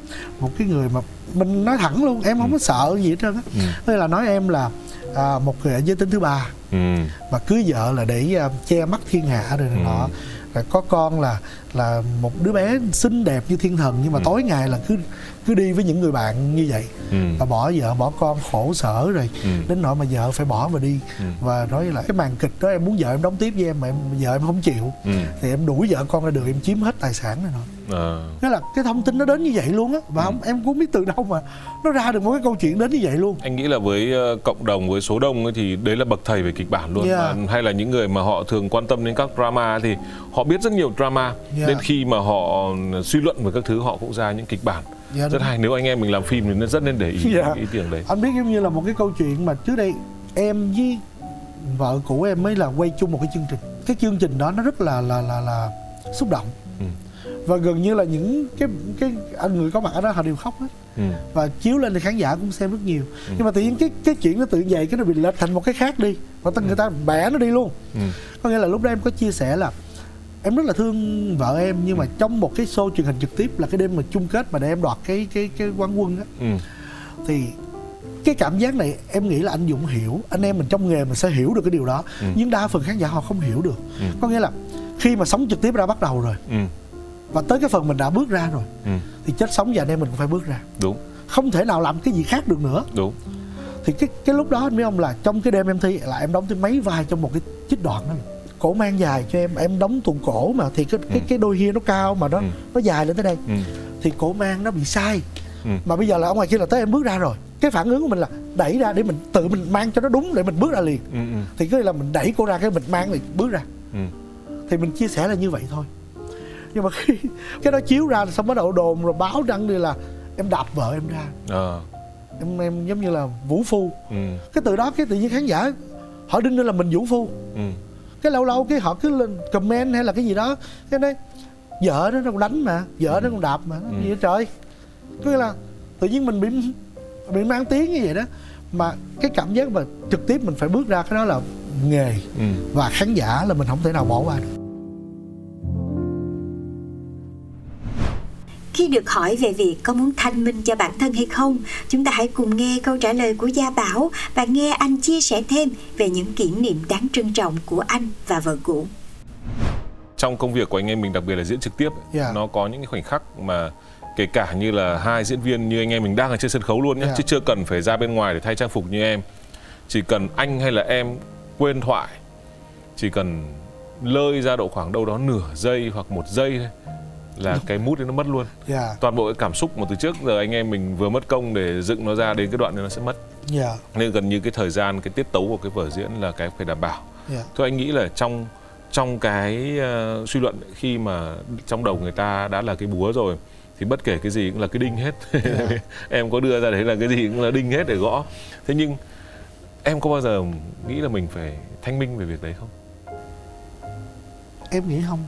một cái người mà mình nói thẳng luôn, em không có sợ gì hết trơn á. Có nghĩa là nói em là à, một người ở giới tính thứ ba. Ừ. Mà cưới vợ là để uh, che mắt thiên hạ rồi nọ. Ừ. Là có con là là một đứa bé xinh đẹp như thiên thần, nhưng mà ừ. tối ngày là cứ cứ đi với những người bạn như vậy. Ừ. Và bỏ vợ bỏ con khổ sở rồi. Ừ. Đến nỗi mà vợ phải bỏ mà đi. Ừ. Và nói là cái màn kịch đó em muốn vợ em đóng tiếp với em mà em, vợ em không chịu. Ừ. Thì em đuổi vợ con ra đường, em chiếm hết tài sản này nọ. À. Thế là cái thông tin nó đến như vậy luôn á. Và ừ. không, em cũng không biết từ đâu mà nó ra được một cái câu chuyện đến như vậy luôn. Anh nghĩ là với cộng đồng, với số đông ấy, thì đấy là bậc thầy về kịch bản luôn. Yeah. Mà, hay là những người mà họ thường quan tâm đến các drama thì họ biết rất nhiều drama. Yeah. Nên khi mà họ suy luận về các thứ họ cũng ra những kịch bản. Yeah, rất hay. Nếu anh em mình làm phim thì nó rất nên để ý. Yeah. Ý tưởng đấy anh biết, giống như là một cái câu chuyện mà trước đây em với vợ cũ em mới là quay chung một cái chương trình. Cái chương trình đó nó rất là là là, là xúc động. Ừ. và gần như là những cái cái anh người có mặt ở đó họ đều khóc hết. Ừ. Và chiếu lên thì khán giả cũng xem rất nhiều. Ừ. Nhưng mà tự nhiên cái cái chuyện nó tự vậy cái nó bị lệch thành một cái khác đi và tên ừ. người ta bẻ nó đi luôn. Ừ. Có nghĩa là lúc đó em có chia sẻ là em rất là thương vợ em, nhưng mà trong một cái show truyền hình trực tiếp là cái đêm mà chung kết mà để em đoạt cái cái cái quán quân á, ừ. thì cái cảm giác này em nghĩ là anh Dũng hiểu, anh em mình trong nghề mình sẽ hiểu được cái điều đó. Ừ. Nhưng đa phần khán giả họ không hiểu được. Ừ. Có nghĩa là khi mà sóng trực tiếp đã bắt đầu rồi, ừ. và tới cái phần mình đã bước ra rồi, ừ. thì chết sống và anh em mình cũng phải bước ra. Đúng. Không thể nào làm cái gì khác được nữa. Đúng. Thì cái cái lúc đó anh biết không, là trong cái đêm em thi là em đóng tới mấy vai trong một cái trích đoạn đó. Cổ mang dài cho em, em đóng tuồng cổ mà thì cái cái cái đôi hia nó cao mà nó ừ. nó dài lên tới đây, ừ. thì cổ mang nó bị sai. Ừ. Mà bây giờ là ở ngoài kia là tới em bước ra rồi, cái phản ứng của mình là đẩy ra để mình tự mình mang cho nó đúng để mình bước ra liền. Ừ. Thì cứ là mình đẩy cô ra cái mình mang thì bước ra. Ừ. Thì mình chia sẻ là như vậy thôi. Nhưng mà khi cái đó chiếu ra xong bắt đầu đồn rồi báo đăng đi là em đạp vợ em ra, ờ. em em giống như là vũ phu. Ừ. Cái từ đó cái tự nhiên khán giả họ đinh lên là mình vũ phu. Ừ. Cái lâu lâu cái họ cứ lên comment hay là cái gì đó, cái đấy vợ nó còn đánh mà, vợ nó còn đạp mà, nó ừ. gì vậy trời. Cứ là tự nhiên mình bị bị mang tiếng như vậy đó. Mà cái cảm giác mà trực tiếp mình phải bước ra, cái đó là nghề. Ừ. Và khán giả là mình không thể nào bỏ qua được. Khi được hỏi về việc có muốn thanh minh cho bản thân hay không, chúng ta hãy cùng nghe câu trả lời của Gia Bảo và nghe anh chia sẻ thêm về những kỷ niệm đáng trân trọng của anh và vợ cũ. Trong công việc của anh em mình, đặc biệt là diễn trực tiếp, yeah. nó có những cái khoảnh khắc mà kể cả như là hai diễn viên như anh em mình đang ở trên sân khấu luôn nhé, yeah. chứ chưa cần phải ra bên ngoài để thay trang phục như em. Chỉ cần anh hay là em quên thoại, chỉ cần lơi ra độ khoảng đâu đó nửa giây hoặc một giây thôi là cái mút ấy nó mất luôn. Yeah. Toàn bộ cái cảm xúc mà từ trước giờ anh em mình vừa mất công để dựng nó ra đến cái đoạn này nó sẽ mất. Yeah. Nên gần như cái thời gian, cái tiết tấu của cái vở diễn là cái phải đảm bảo. Yeah. Thôi anh nghĩ là trong trong cái uh, suy luận, khi mà trong đầu người ta đã là cái búa rồi thì bất kể cái gì cũng là cái đinh hết. Yeah. Em có đưa ra đấy là cái gì cũng là đinh hết để gõ. Thế nhưng em có bao giờ nghĩ là mình phải thanh minh về việc đấy không? Em nghĩ không.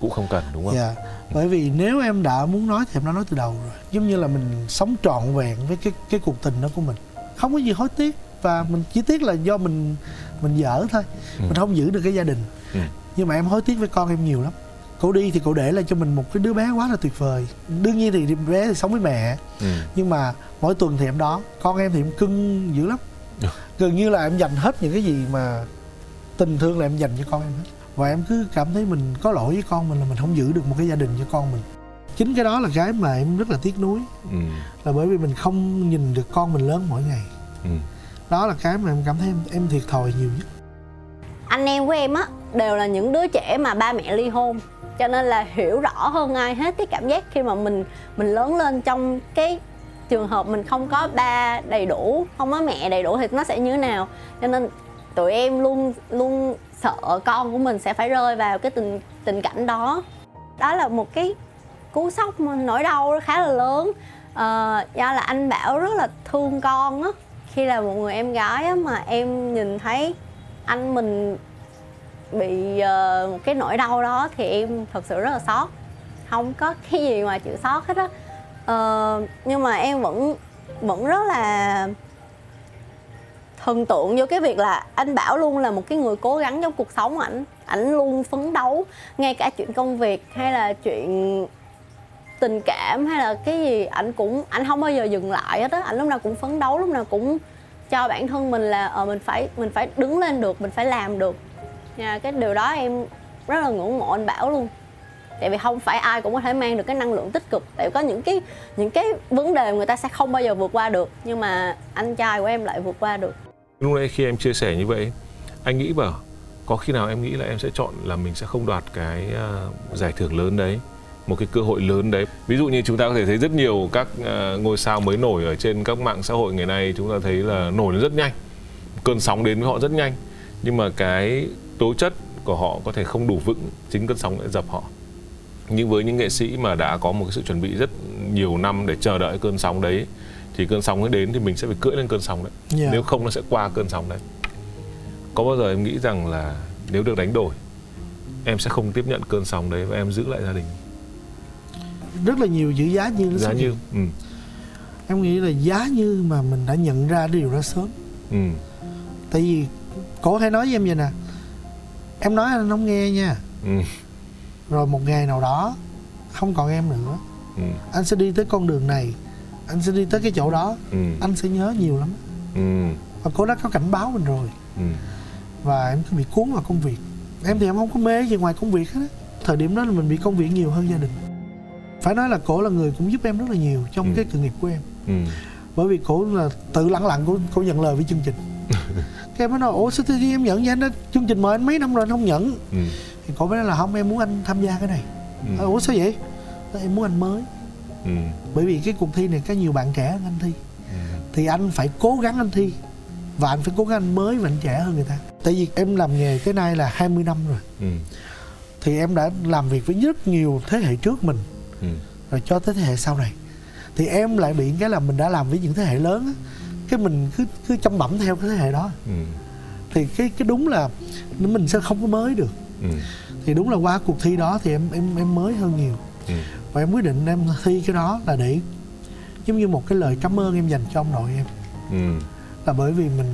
Cũng không cần đúng không? Yeah. Bởi vì nếu em đã muốn nói thì em đã nói từ đầu rồi. Giống như là mình sống trọn vẹn với cái cái cuộc tình đó của mình, không có gì hối tiếc. Và mình chỉ tiếc là do mình mình dở thôi, ừ. mình không giữ được cái gia đình. Ừ. Nhưng mà em hối tiếc với con em nhiều lắm. Cậu đi thì cậu để lại cho mình một cái đứa bé quá là tuyệt vời. Đương nhiên thì bé thì sống với mẹ, ừ. nhưng mà mỗi tuần thì em đó. Con em thì em cưng dữ lắm. Ừ. Gần như là em dành hết những cái gì mà tình thương là em dành cho con em hết. Và em cứ cảm thấy mình có lỗi với con mình là mình không giữ được một cái gia đình cho con mình. Chính cái đó là cái mà em rất là tiếc nuối. Ừ. Là bởi vì mình không nhìn được con mình lớn mỗi ngày. Ừ. Đó là cái mà em cảm thấy em, em thiệt thòi nhiều nhất. Anh em của em á đều là những đứa trẻ mà ba mẹ ly hôn, cho nên là hiểu rõ hơn ai hết cái cảm giác khi mà mình mình lớn lên trong cái trường hợp mình không có ba đầy đủ, không có mẹ đầy đủ thì nó sẽ như thế nào. Cho nên tụi em luôn luôn sợ con của mình sẽ phải rơi vào cái tình tình cảnh đó. Đó là một cái cú sốc, nỗi đau khá là lớn. À, do là anh Bảo rất là thương con á. Khi là một người em gái á, mà em nhìn thấy anh mình bị uh, một cái nỗi đau đó thì em thật sự rất là xót. Không có cái gì ngoài chịu xót hết á. Uh, nhưng mà em vẫn vẫn rất là thần tượng vô cái việc là anh Bảo luôn là một cái người cố gắng trong cuộc sống ảnh. Ảnh luôn phấn đấu, ngay cả chuyện công việc hay là chuyện tình cảm hay là cái gì, ảnh cũng ảnh không bao giờ dừng lại hết á. Ảnh lúc nào cũng phấn đấu, lúc nào cũng cho bản thân mình là ờ, mình phải mình phải đứng lên được, mình phải làm được. Và cái điều đó em rất là ngưỡng mộ anh Bảo luôn. Tại vì không phải ai cũng có thể mang được cái năng lượng tích cực. Tại có những cái những cái vấn đề người ta sẽ không bao giờ vượt qua được, nhưng mà anh trai của em lại vượt qua được. Lúc nãy khi em chia sẻ như vậy, anh nghĩ bảo có khi nào em nghĩ là em sẽ chọn là mình sẽ không đoạt cái uh, giải thưởng lớn đấy, một cái cơ hội lớn đấy. Ví dụ như chúng ta có thể thấy rất nhiều các uh, ngôi sao mới nổi ở trên các mạng xã hội ngày nay, chúng ta thấy là nổi rất nhanh, cơn sóng đến với họ rất nhanh, nhưng mà cái tố chất của họ có thể không đủ vững, chính cơn sóng lại dập họ. Nhưng với những nghệ sĩ mà đã có một cái sự chuẩn bị rất nhiều năm để chờ đợi cơn sóng đấy, thì cơn sóng ấy đến thì mình sẽ phải cưỡi lên cơn sóng đấy. Yeah. Nếu không nó sẽ qua cơn sóng đấy. Có bao giờ em nghĩ rằng là nếu được đánh đổi, em sẽ không tiếp nhận cơn sóng đấy và em giữ lại gia đình? rất là nhiều chữ giá như. Giá như ừ. Em nghĩ là giá như mà mình đã nhận ra điều đó sớm. ừ. Tại vì cổ hay nói với em vậy nè, em nói anh không nghe nha. ừ. Rồi một ngày nào đó không còn em nữa, ừ. anh sẽ đi tới con đường này, anh sẽ đi tới cái chỗ đó, ừ. anh sẽ nhớ nhiều lắm. ừ. Và cổ đã có cảnh báo mình rồi. ừ. Và em cứ bị cuốn vào công việc. Em thì em không có mê gì ngoài công việc hết á. Thời điểm đó là mình bị công việc nhiều hơn gia đình. Phải nói là cổ là người cũng giúp em rất là nhiều trong ừ. cái sự nghiệp của em. ừ. Bởi vì cổ là tự lặng lặng cổ, cổ nhận lời với chương trình. Cái em mới nói, ủa sao tự nhiên em nhận vậy anh đó, chương trình mời anh mấy năm rồi anh không nhận. ừ. Thì cổ mới nói là không, em muốn anh tham gia cái này. ừ. Ủa sao vậy? Em muốn anh mới. ừ. Bởi vì cái cuộc thi này có nhiều bạn trẻ hơn anh thi. ừ. Thì anh phải cố gắng anh thi. Và anh phải cố gắng anh mới và anh trẻ hơn người ta. Tại vì em làm nghề tới nay là hai mươi năm rồi. ừ. Thì em đã làm việc với rất nhiều thế hệ trước mình. ừ. Rồi cho tới thế hệ sau này. Thì em lại bị cái là mình đã làm với những thế hệ lớn á, cái mình cứ cứ chăm bẩm theo cái thế hệ đó. ừ. Thì cái cái đúng là mình sẽ không có mới được. ừ. Thì đúng là qua cuộc thi đó thì em em em mới hơn nhiều. ừ. Và em quyết định em thi cái đó là để giống như một cái lời cảm ơn em dành cho ông nội em. ừ. Là bởi vì mình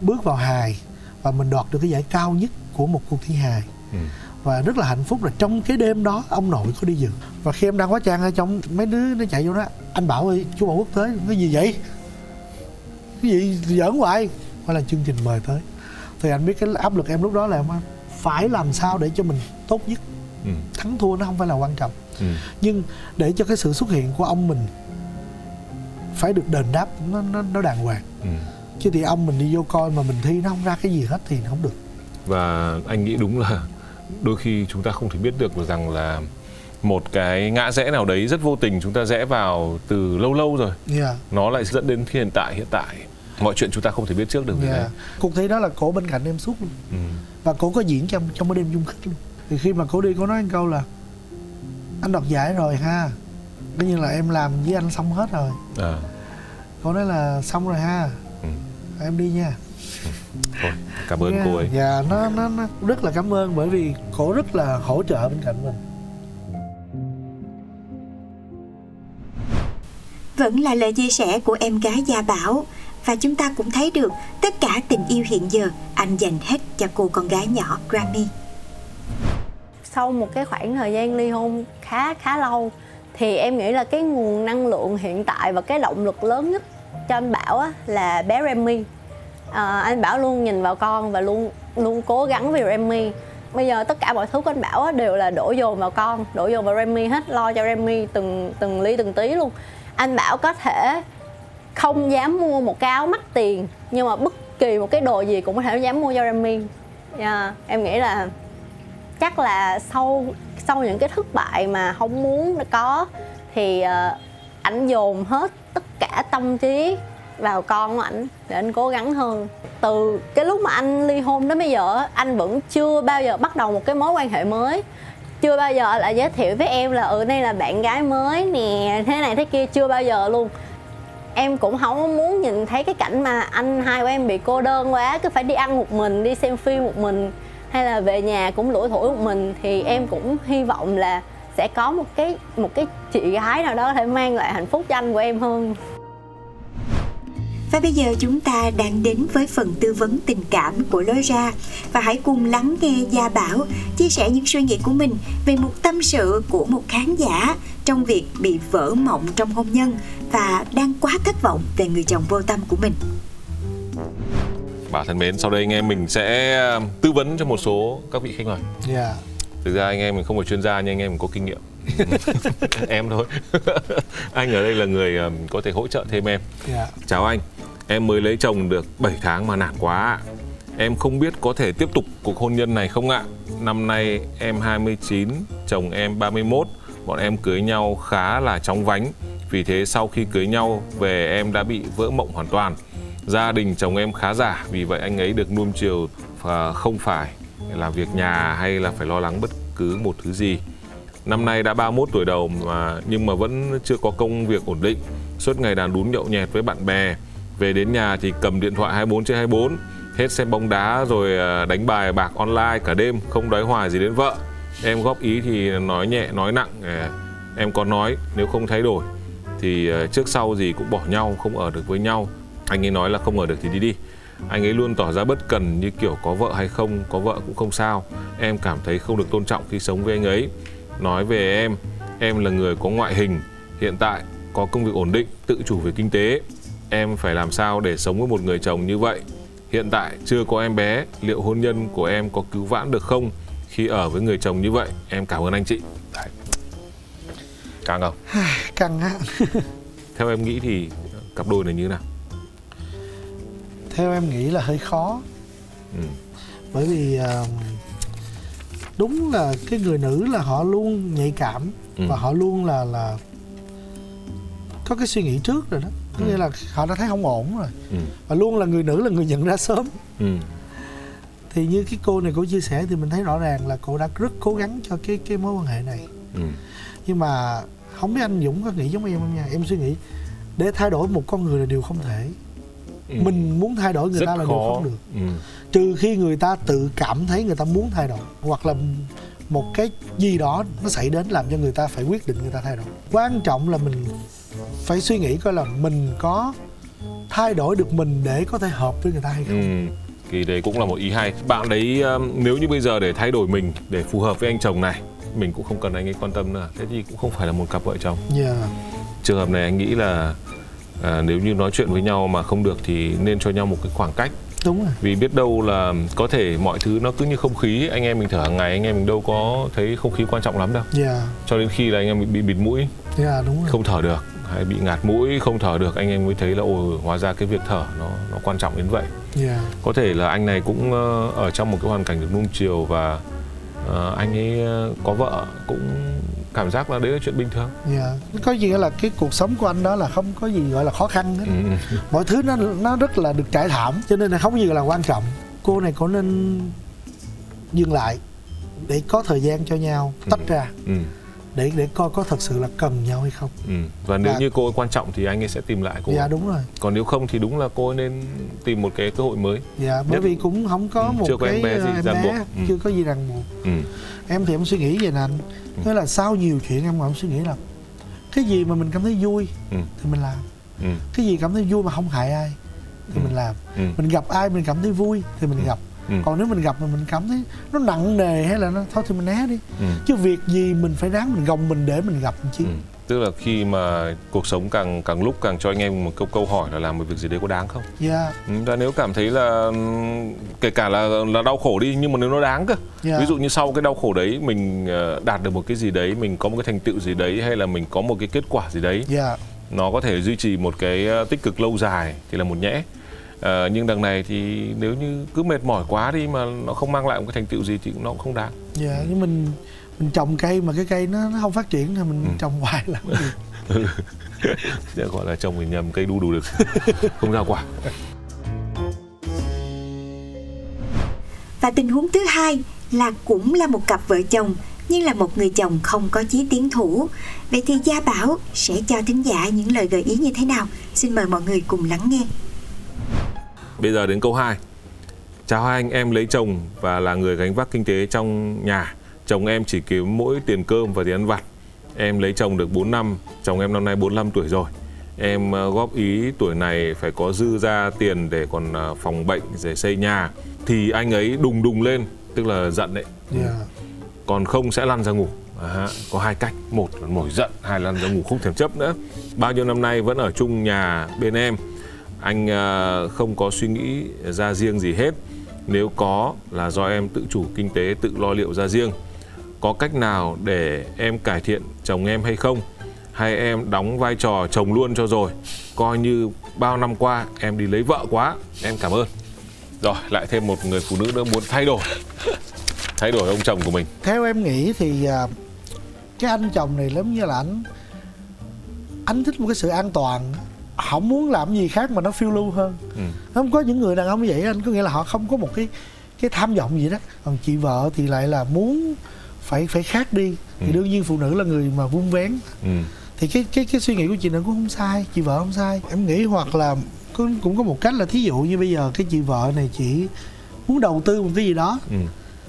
bước vào hài và mình đoạt được cái giải cao nhất của một cuộc thi hài. ừ. Và rất là hạnh phúc là trong cái đêm đó ông nội có đi dự. Và khi em đang hóa trang ở trong, mấy đứa nó chạy vô đó, anh Bảo ơi, chú Bảo Quốc tới. Cái gì vậy? Cái gì giỡn hoài? Hoặc là chương trình mời tới. Thì anh biết cái áp lực em lúc đó là phải làm sao để cho mình tốt nhất. ừ. Thắng thua nó không phải là quan trọng. ừ. Nhưng để cho cái sự xuất hiện của ông mình phải được đền đáp, nó, nó, nó đàng hoàng. ừ. Chứ thì ông mình đi vô coi mà mình thi nó không ra cái gì hết thì nó không được. Và anh nghĩ đúng là đôi khi chúng ta không thể biết được rằng là một cái ngã rẽ nào đấy rất vô tình chúng ta rẽ vào từ lâu lâu rồi. yeah. Nó lại dẫn đến hiện tại. Hiện tại mọi chuyện chúng ta không thể biết trước được. yeah. Cuộc thi đó là cổ bên cạnh em suốt luôn. ừ. Và cổ có diễn trong trong cái đêm dung khích luôn. Thì khi mà cổ đi cổ nói một câu là anh đoạt giải rồi ha, coi như là em làm với anh xong hết rồi. à. Cổ nói là xong rồi ha. ừ. Em đi nha. Thôi, cảm ơn yeah, cô ấy. Dạ, yeah, nó, nó, nó rất là cảm ơn bởi vì cô rất là hỗ trợ bên cạnh mình. Vẫn là lời chia sẻ của em gái Gia Bảo. Và chúng ta cũng thấy được tất cả tình yêu hiện giờ anh dành hết cho cô con gái nhỏ Grammy. Sau một cái khoảng thời gian ly hôn khá khá lâu thì em nghĩ là cái nguồn năng lượng hiện tại và cái động lực lớn nhất cho anh Bảo á, là bé Remy. À, anh Bảo luôn nhìn vào con và luôn luôn cố gắng vì Remy. Bây giờ tất cả mọi thứ của anh Bảo đều là đổ dồn vào con, đổ dồn vào Remy hết, lo cho Remy từng từng ly từng tí luôn. Anh Bảo có thể không dám mua một cái áo mắc tiền nhưng mà bất kỳ một cái đồ gì cũng có thể dám mua cho Remy. Yeah, em nghĩ là chắc là sau sau những cái thất bại mà không muốn có thì uh, ảnh dồn hết tất cả tâm trí vào con của ảnh để anh cố gắng hơn. Từ cái lúc mà anh ly hôn đến bây giờ anh vẫn chưa bao giờ bắt đầu một cái mối quan hệ mới, chưa bao giờ lại giới thiệu với em là ừ đây là bạn gái mới nè, thế này thế kia, chưa bao giờ luôn. Em cũng không muốn nhìn thấy cái cảnh mà anh hai của em bị cô đơn quá, cứ phải đi ăn một mình, đi xem phim một mình, hay là về nhà cũng lủi thủi một mình. Thì em cũng hy vọng là sẽ có một cái một cái chị gái nào đó có thể mang lại hạnh phúc cho anh của em hơn. Và bây giờ chúng ta đang đến với phần tư vấn tình cảm của Lối Ra. Và hãy cùng lắng nghe Gia Bảo chia sẻ những suy nghĩ của mình về một tâm sự của một khán giả trong việc bị vỡ mộng trong hôn nhân và đang quá thất vọng về người chồng vô tâm của mình. Bà thân mến, sau đây anh em mình sẽ tư vấn cho một số các vị khách mời. yeah. Thực ra anh em mình không phải chuyên gia nhưng anh em mình có kinh nghiệm. Em thôi. Anh ở đây là người có thể hỗ trợ thêm em. yeah. Chào anh, em mới lấy chồng được bảy tháng mà nản quá. Em không biết có thể tiếp tục cuộc hôn nhân này không ạ. Năm nay em hai mươi chín, chồng em ba mươi mốt. Bọn em cưới nhau khá là chóng vánh. Vì thế sau khi cưới nhau về em đã bị vỡ mộng hoàn toàn. Gia đình chồng em khá giả, vì vậy anh ấy được nuông chiều và không phải làm việc nhà hay là phải lo lắng bất cứ một thứ gì. Năm nay đã ba mươi mốt tuổi đầu mà nhưng mà vẫn chưa có công việc ổn định. Suốt ngày đàn đún nhậu nhẹt với bạn bè. Về đến nhà thì cầm điện thoại hai mươi bốn trên hai mươi bốn. Hết xem bóng đá rồi đánh bài bạc online cả đêm, không đoái hoài gì đến vợ. Em góp ý thì nói nhẹ nói nặng, Em có nói nếu không thay đổi thì trước sau gì cũng bỏ nhau, không ở được với nhau. Anh ấy nói là không ở được thì đi đi. Anh ấy luôn tỏ ra bất cần như kiểu có vợ hay không, có vợ cũng không sao. Em cảm thấy không được tôn trọng khi sống với anh ấy. Nói về em, em là người có ngoại hình, hiện tại có công việc ổn định, tự chủ về kinh tế. Em phải làm sao để sống với một người chồng như vậy? Hiện tại chưa có em bé, liệu hôn nhân của em có cứu vãn được không khi ở với người chồng như vậy? Em cảm ơn anh chị. Đấy. Căng không? Căng á. Theo em nghĩ thì cặp đôi này như thế nào? Theo em nghĩ là hơi khó. Ừ. Bởi vì uh, đúng là cái người nữ là họ luôn nhạy cảm. Ừ. Và họ luôn là là có cái suy nghĩ trước rồi đó. Có ừ. nghĩa là họ đã thấy không ổn rồi. Ừ. Và luôn là người nữ là người nhận ra sớm. Ừ. Thì như cái cô này cô chia sẻ thì mình thấy rõ ràng là cô đã rất cố gắng cho cái cái mối quan hệ này. Ừ. Nhưng mà không biết anh Dũng có nghĩ giống em không nha. Em suy nghĩ để thay đổi một con người là điều không thể. Ừ. Mình muốn thay đổi người rất ta là khó. Điều không được. Ừ. Trừ khi người ta tự cảm thấy người ta muốn thay đổi, hoặc là một cái gì đó nó xảy đến làm cho người ta phải quyết định người ta thay đổi. Quan trọng là mình phải suy nghĩ coi là mình có thay đổi được mình để có thể hợp với người ta hay không. Ừ. Thì đấy cũng là một ý hay. Bạn đấy nếu như bây giờ để thay đổi mình để phù hợp với anh chồng này, mình cũng không cần anh ấy quan tâm nữa. Thế thì cũng không phải là một cặp vợ chồng. Yeah. Trường hợp này anh nghĩ là à, nếu như nói chuyện với nhau mà không được thì nên cho nhau một cái khoảng cách. Đúng rồi. Vì biết đâu là có thể mọi thứ nó cứ như không khí. Anh em mình thở hàng ngày, anh em mình đâu có thấy không khí quan trọng lắm đâu. Yeah. Cho đến khi là anh em mình bị bịt mũi. Yeah, đúng rồi. Không thở được, hay bị ngạt mũi, không thở được, anh em mới thấy là ồ, hóa ra cái việc thở nó, nó quan trọng đến vậy. Yeah. Có thể là anh này cũng uh, ở trong một cái hoàn cảnh được nuông chiều và uh, anh ấy uh, có vợ cũng cảm giác là đấy là chuyện bình thường. Yeah. Có gì là cái cuộc sống của anh đó là không có gì gọi là khó khăn hết. Ừ. Mọi thứ nó nó rất là được trải thảm, cho nên là không có gì gọi là quan trọng. Cô này có nên dừng lại để có thời gian cho nhau, tách ừ. ra. Ừ. Để để coi có thật sự là cần nhau hay không. Ừ. Và nếu à. như cô ấy quan trọng thì anh ấy sẽ tìm lại cô ấy. Dạ đúng rồi. Còn nếu không thì đúng là cô ấy nên tìm một cái cơ hội mới. Dạ bởi Nhất... vì cũng không có ừ. một chưa cái có em bé, gì em bé ừ. chưa có gì ràng buộc. Ừ. Em thì em suy nghĩ vậy nè anh. Ừ. Thế là sau nhiều chuyện em cũng suy nghĩ là cái gì mà mình cảm thấy vui ừ. thì mình làm. Ừ. Cái gì cảm thấy vui mà không hại ai thì ừ. mình làm. Ừ. Mình gặp ai mình cảm thấy vui thì mình ừ. gặp. Ừ. Còn nếu mình gặp mà mình cảm thấy nó nặng nề hay là nó thôi thì mình né đi. Ừ. Chứ việc gì mình phải ráng mình gồng mình để mình gặp chứ. Ừ. Tức là khi mà cuộc sống càng càng lúc càng cho anh em một câu câu hỏi là làm một việc gì đấy có đáng không? Yeah. Và nếu cảm thấy là kể cả là là đau khổ đi, nhưng mà nếu nó đáng cơ. Yeah. Ví dụ như sau cái đau khổ đấy mình đạt được một cái gì đấy, mình có một cái thành tựu gì đấy, hay là mình có một cái kết quả gì đấy. Yeah. Nó có thể duy trì một cái tích cực lâu dài thì là một nhẽ. À, nhưng đằng này thì nếu như cứ mệt mỏi quá đi mà nó không mang lại một cái thành tựu gì thì nó cũng không đáng. Dạ, yeah, ừ. nhưng mình mình trồng cây mà cái cây nó, nó không phát triển thì mình ừ. trồng hoài lắm. Gọi là trồng mình nhầm cây đu đủ được, không ra quả. Và tình huống thứ hai là cũng là một cặp vợ chồng nhưng là một người chồng không có chí tiến thủ. Vậy thì Gia Bảo sẽ cho thính giả những lời gợi ý như thế nào? Xin mời mọi người cùng lắng nghe. Bây giờ đến câu hai. Chào hai anh, em lấy chồng và là người gánh vác kinh tế trong nhà. Chồng em chỉ kiếm mỗi tiền cơm và tiền ăn vặt. Em lấy chồng được bốn năm, chồng em năm nay bốn mươi lăm tuổi rồi. Em góp ý tuổi này phải có dư ra tiền để còn phòng bệnh, để xây nhà. Thì anh ấy đùng đùng lên, tức là giận đấy. Yeah. Còn không sẽ lăn ra ngủ. À, có hai cách, một là nổi giận, hai là lăn ra ngủ không thèm chấp nữa. Bao nhiêu năm nay vẫn ở chung nhà bên em. Anh không có suy nghĩ ra riêng gì hết. Nếu có là do em tự chủ kinh tế, tự lo liệu ra riêng. Có cách nào để em cải thiện chồng em hay không? Hay em đóng vai trò chồng luôn cho rồi? Coi như bao năm qua em đi lấy vợ quá. Em cảm ơn. Rồi, lại thêm một người phụ nữ nữa muốn thay đổi. Thay đổi ông chồng của mình. Theo em nghĩ thì cái anh chồng này giống như là anh Anh thích một cái sự an toàn, không muốn làm gì khác mà nó phiêu lưu hơn. Ừ. Không có những người đàn ông như vậy anh, có nghĩa là họ không có một cái cái tham vọng gì đó. Còn chị vợ thì lại là muốn phải phải khác đi. Ừ. Thì đương nhiên phụ nữ là người mà vun vén. Ừ. Thì cái cái cái suy nghĩ của chị nữ cũng không sai, chị vợ không sai. Em nghĩ hoặc là cũng cũng có một cách là thí dụ như bây giờ cái chị vợ này chị muốn đầu tư một cái gì đó. Ừ.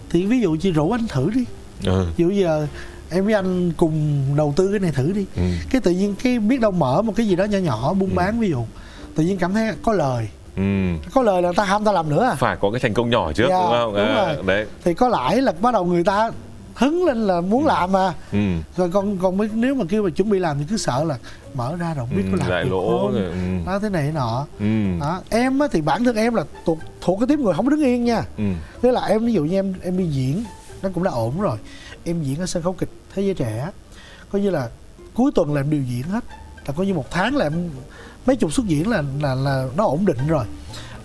Thì ví dụ chị rủ anh thử đi. Ừ. Ví dụ giờ em với anh cùng đầu tư cái này thử đi, ừ. cái tự nhiên cái biết đâu mở một cái gì đó nhỏ nhỏ buôn ừ. bán ví dụ, tự nhiên cảm thấy có lời, ừ. có lời là ta ham ta làm nữa à? Phải có cái thành công nhỏ trước, dạ, đúng không? Đúng à, rồi. Đấy. Thì có lãi là bắt đầu người ta hứng lên là muốn ừ. làm mà, ừ. rồi còn còn nếu mà kêu mà chuẩn bị làm thì cứ sợ là mở ra rồi không biết ừ, có làm được không, rồi. Ừ. đó thế này nọ. Ừ. Đó. Em á, thì bản thân em là thuộc thuộc cái tiếp người không đứng yên nha, ừ. tức là em ví dụ như em em đi diễn nó cũng đã ổn rồi, em diễn ở sân khấu kịch Thế Giới Trẻ, coi như là cuối tuần làm điều diễn hết, là coi như một tháng là em mấy chục xuất diễn là là là nó ổn định rồi,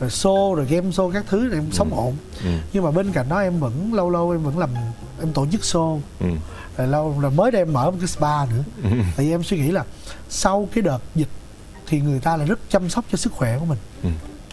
rồi show rồi game show các thứ em sống ừ. ổn, ừ. nhưng mà bên cạnh đó em vẫn lâu lâu em vẫn làm em tổ chức show, ừ. rồi lâu rồi mới đây em mở một cái spa nữa, ừ. tại vì em suy nghĩ là sau cái đợt dịch thì người ta lại rất chăm sóc cho sức khỏe của mình, ừ.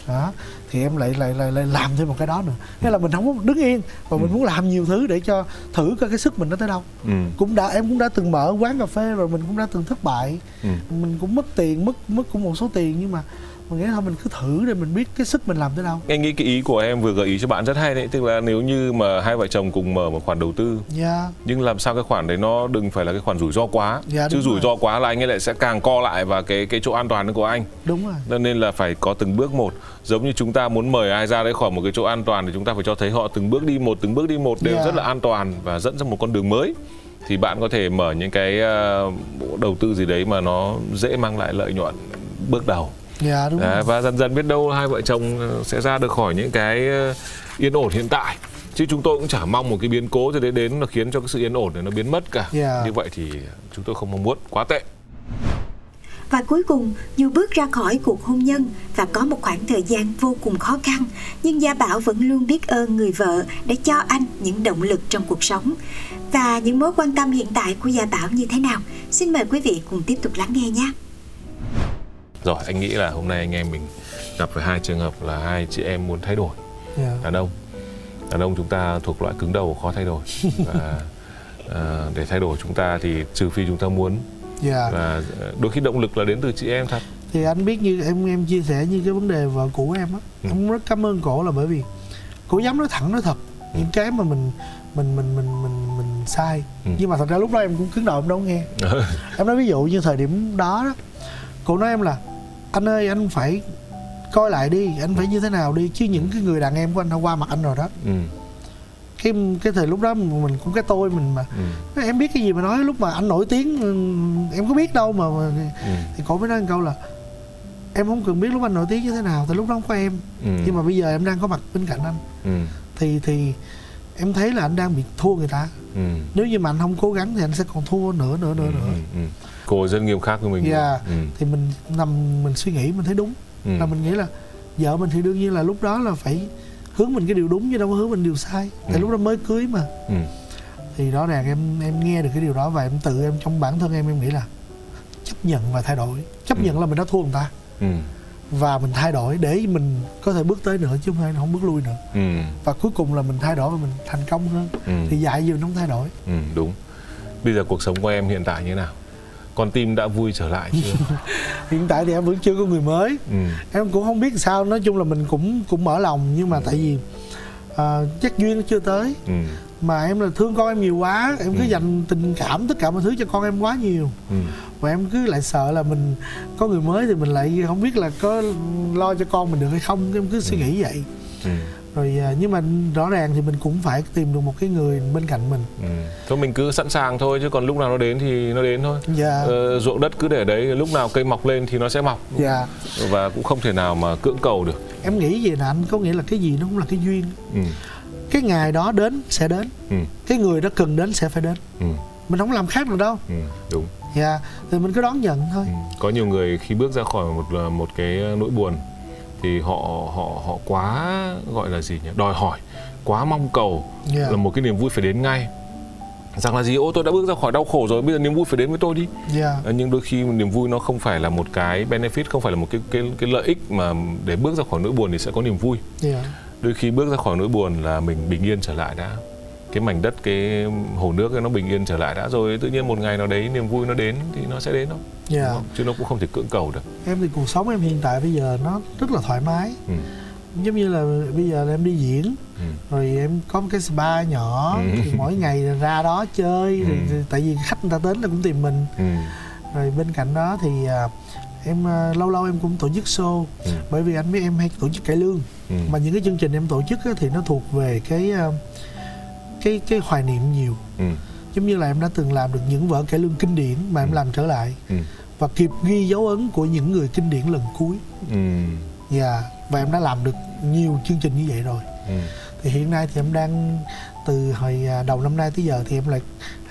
đó thì em lại lại lại, lại làm thêm một cái đó nữa, nên là mình không có đứng yên và ừ. mình muốn làm nhiều thứ để cho thử coi cái sức mình nó tới đâu, ừ. cũng đã em cũng đã từng mở quán cà phê rồi, mình cũng đã từng thất bại, ừ. mình cũng mất tiền mất mất cũng một số tiền, nhưng mà mình nghĩ thôi mình cứ thử để mình biết cái sức mình làm tới đâu. Anh nghĩ cái ý của em vừa gợi ý cho bạn rất hay đấy, tức là nếu như mà hai vợ chồng cùng mở một khoản đầu tư, yeah. nhưng làm sao cái khoản đấy nó đừng phải là cái khoản rủi ro quá, yeah, chứ rủi rồi. ro quá là anh ấy lại sẽ càng co lại vào cái cái chỗ an toàn của anh. Đúng rồi. Nên là phải có từng bước một, giống như chúng ta muốn mời ai ra đấy khỏi một cái chỗ an toàn thì chúng ta phải cho thấy họ từng bước đi một, từng bước đi một đều yeah. rất là an toàn và dẫn ra một con đường mới. Thì bạn có thể mở những cái đầu tư gì đấy mà nó dễ mang lại lợi nhuận bước đầu. Yeah, đúng à, và dần dần biết đâu hai vợ chồng sẽ ra được khỏi những cái yên ổn hiện tại, chứ chúng tôi cũng chả mong một cái biến cố cho đến đến nó khiến cho cái sự yên ổn này nó biến mất cả. yeah. Như vậy thì chúng tôi không mong muốn quá tệ. Và cuối cùng, dù bước ra khỏi cuộc hôn nhân và có một khoảng thời gian vô cùng khó khăn, nhưng Gia Bảo vẫn luôn biết ơn người vợ đã cho anh những động lực trong cuộc sống. Và những mối quan tâm hiện tại của Gia Bảo như thế nào? Xin mời quý vị cùng tiếp tục lắng nghe nhé. Rồi, anh nghĩ là hôm nay anh em mình gặp phải hai trường hợp là hai chị em muốn thay đổi. yeah. Đàn ông Đàn ông chúng ta thuộc loại cứng đầu khó thay đổi. Và à, để thay đổi chúng ta thì trừ phi chúng ta muốn. yeah. Và đôi khi động lực là đến từ chị em thật. Thì anh biết như em em chia sẻ như cái vấn đề vợ cũ em á, ừ. em rất cảm ơn cổ là bởi vì cổ dám nói thẳng nói thật những ừ. cái mà mình mình mình mình mình mình sai. ừ. Nhưng mà thật ra lúc đó em cũng cứng đầu em đâu nghe. Em nói ví dụ như thời điểm đó đó, cổ nói em là anh ơi anh phải coi lại đi, anh phải như thế nào đi, chứ những cái người đàn em của anh đã qua mặt anh rồi đó. ừ. cái cái thời lúc đó mình cũng cái tôi mình mà ừ. em biết cái gì mà nói, lúc mà anh nổi tiếng em có biết đâu mà, mà ừ. thì cổ mới nói một câu là em không cần biết lúc anh nổi tiếng như thế nào, tại lúc đó không có em, ừ. nhưng mà bây giờ em đang có mặt bên cạnh anh, ừ. thì thì em thấy là anh đang bị thua người ta. ừ. Nếu như mà anh không cố gắng thì anh sẽ còn thua nữa nữa nữa ừ. nữa. ừ. Cô dân nghiêm khắc với mình. yeah. ừ. Thì mình nằm mình suy nghĩ mình thấy đúng, ừ. là mình nghĩ là vợ mình thì đương nhiên là lúc đó là phải hướng mình cái điều đúng chứ đâu có hướng mình điều sai, tại ừ. lúc đó mới cưới mà. ừ. Thì rõ ràng em em nghe được cái điều đó và em tự em trong bản thân em em nghĩ là chấp nhận và thay đổi, chấp ừ. nhận là mình đã thua người ta, ừ. và mình thay đổi để mình có thể bước tới nữa chứ không phải không bước lui nữa. ừ. Và cuối cùng là mình thay đổi và mình thành công hơn. ừ. Thì dạy gì mình không thay đổi. ừ, đúng. Bây giờ cuộc sống của em hiện tại như thế nào? Con tim đã vui trở lại chưa? Hiện tại thì em vẫn chưa có người mới. ừ. Em cũng không biết sao, nói chung là mình cũng cũng mở lòng, nhưng mà ừ. tại vì uh, chắc duyên nó chưa tới. ừ. Mà em là thương con em nhiều quá, em cứ ừ. dành tình cảm tất cả mọi thứ cho con em quá nhiều. ừ. Và em cứ lại sợ là mình có người mới thì mình lại không biết là có lo cho con mình được hay không, em cứ suy ừ. nghĩ vậy. ừ. Rồi, nhưng mà rõ ràng thì mình cũng phải tìm được một cái người bên cạnh mình. ừ. Thôi mình cứ sẵn sàng thôi, chứ còn lúc nào nó đến thì nó đến thôi. dạ. ờ, Ruộng đất cứ để đấy, lúc nào cây mọc lên thì nó sẽ mọc. dạ. Và cũng không thể nào mà cưỡng cầu được. Em nghĩ vậy là anh có nghĩa là cái gì nó cũng là cái duyên. ừ. Cái ngày đó đến sẽ đến, ừ. cái người đó cần đến sẽ phải đến. ừ. Mình không làm khác được đâu. ừ. Đúng. dạ. Thì mình cứ đón nhận thôi. ừ. Có nhiều người khi bước ra khỏi một, một cái nỗi buồn thì họ họ họ quá gọi là gì nhỉ, đòi hỏi, quá mong cầu yeah. là một cái niềm vui phải đến ngay, rằng là gì, ô tôi đã bước ra khỏi đau khổ rồi, bây giờ niềm vui phải đến với tôi đi. yeah. À, nhưng đôi khi niềm vui nó không phải là một cái benefit, không phải là một cái cái cái lợi ích mà để bước ra khỏi nỗi buồn thì sẽ có niềm vui. yeah. Đôi khi bước ra khỏi nỗi buồn là mình bình yên trở lại đã, cái mảnh đất, cái hồ nước ấy, nó bình yên trở lại đã rồi, tự nhiên một ngày nào đấy niềm vui nó đến thì nó sẽ đến. Không? Yeah. Không? Chứ nó cũng không thể cưỡng cầu được. Em thì cuộc sống em hiện tại bây giờ nó rất là thoải mái. ừ. Giống như là bây giờ là em đi diễn, ừ. Rồi em có một cái spa nhỏ, ừ. Thì mỗi ngày ra đó chơi, ừ. Rồi, tại vì khách người ta đến là cũng tìm mình, ừ. Rồi bên cạnh đó thì em lâu lâu em cũng tổ chức show, ừ. Bởi vì anh biết em hay tổ chức cải lương, ừ. Mà những cái chương trình em tổ chức thì nó thuộc về cái cái cái hoài niệm nhiều, ừ. Giống như là em đã từng làm được những vở cải lương kinh điển mà em, ừ. làm trở lại, ừ. Và kịp ghi dấu ấn của những người kinh điển lần cuối, ừ. Yeah. Và em đã làm được nhiều chương trình như vậy rồi, ừ. Thì hiện nay thì em đang, từ hồi đầu năm nay tới giờ thì em lại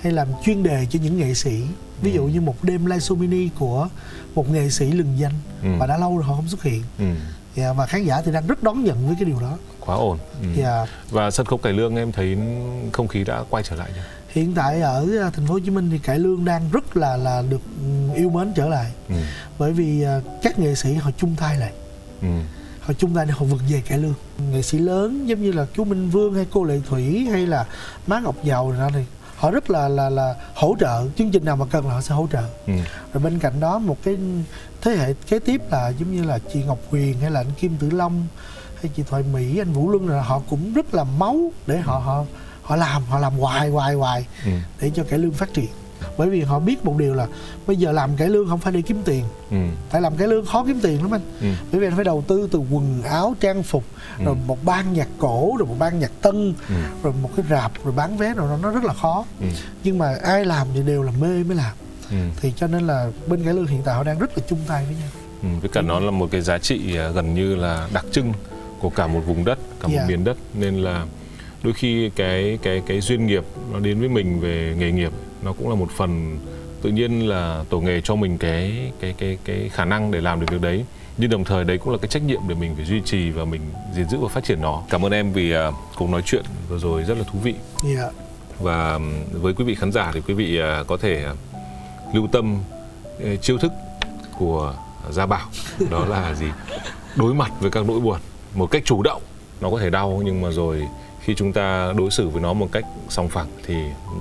hay làm chuyên đề cho những nghệ sĩ. Ví dụ như một đêm live show mini của một nghệ sĩ lừng danh, ừ. Và đã lâu rồi họ không xuất hiện, ừ. Yeah, và khán giả thì đang rất đón nhận với cái điều đó. Quá ổn, ừ. Yeah. Và sân khấu cải lương em thấy không khí đã quay trở lại chưa? Hiện tại ở thành phố Hồ Chí Minh thì cải lương đang rất là là được yêu mến trở lại, ừ. Bởi vì các nghệ sĩ họ chung tay lại, ừ. Họ chung tay để họ vực về cải lương. Nghệ sĩ lớn giống như là chú Minh Vương hay cô Lệ Thủy hay là Má Ngọc Giàu rồi đó thì họ rất là là là hỗ trợ, chương trình nào mà cần là họ sẽ hỗ trợ, ừ. Rồi bên cạnh đó một cái thế hệ kế tiếp là giống như là chị Ngọc Huyền hay là anh Kim Tử Long hay chị Thoại Mỹ, anh Vũ Luân, là họ cũng rất là máu để họ họ họ làm họ làm hoài hoài hoài, ừ. Để cho cải lương phát triển, bởi vì họ biết một điều là bây giờ làm cải lương không phải để kiếm tiền, ừ. Tại làm cải lương khó kiếm tiền lắm anh, ừ. Bởi vì anh phải đầu tư từ quần áo, trang phục, ừ. Rồi một ban nhạc cổ, rồi một ban nhạc tân, ừ. Rồi một cái rạp, rồi bán vé, rồi nó rất là khó, ừ. Nhưng mà ai làm thì đều là mê mới làm, ừ. Thì cho nên là bên cải lương hiện tại họ đang rất là chung tay với nhau, ừ. Với cả nó là một cái giá trị gần như là đặc trưng của cả một vùng đất, cả một, yeah. miền đất. Nên là đôi khi cái cái cái duyên nghiệp nó đến với mình về nghề nghiệp, nó cũng là một phần tự nhiên là tổ nghề cho mình cái cái cái cái khả năng để làm được việc đấy, nhưng đồng thời đấy cũng là cái trách nhiệm để mình phải duy trì và mình gìn giữ và phát triển nó. Cảm ơn em vì uh, cuộc nói chuyện vừa rồi rất là thú vị. Yeah. Và um, với quý vị khán giả thì quý vị uh, có thể uh, lưu tâm uh, chiêu thức của Gia Bảo, đó là gì? Đối mặt với các nỗi buồn một cách chủ động. Nó có thể đau nhưng mà rồi khi chúng ta đối xử với nó một cách sòng phẳng thì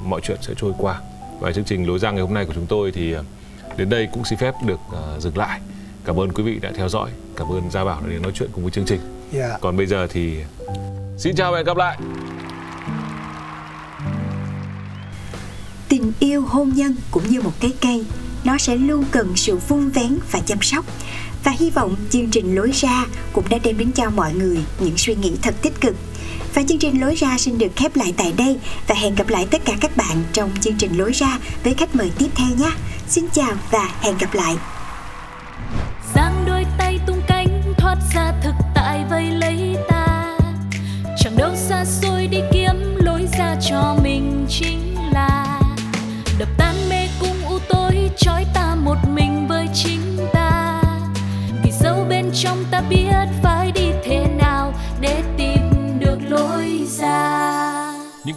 mọi chuyện sẽ trôi qua. Và chương trình Lối Ra ngày hôm nay của chúng tôi thì đến đây cũng xin phép được uh, dừng lại. Cảm ơn quý vị đã theo dõi. Cảm ơn Gia Bảo đã đến nói chuyện cùng với chương trình. Yeah. Còn bây giờ thì xin chào và hẹn gặp lại. Tình yêu hôn nhân cũng như một cái cây, nó sẽ luôn cần sự vun vén và chăm sóc. Và hy vọng chương trình Lối Ra cũng đã đem đến cho mọi người những suy nghĩ thật tích cực. Và chương trình Lối Ra xin được khép lại tại đây và hẹn gặp lại tất cả các bạn trong chương trình Lối Ra với khách mời tiếp theo nhé. Xin chào và hẹn gặp lại. Giang đôi tay tung cánh thoát ra thực tại vây lấy ta. Chẳng đâu xa xôi đi kiếm lối ra cho mình chính là đập tan mê cung u tối trói ta một mình với chính ta. Vì sâu bên trong ta biết phải đi thế nào để tìm lối ra. Những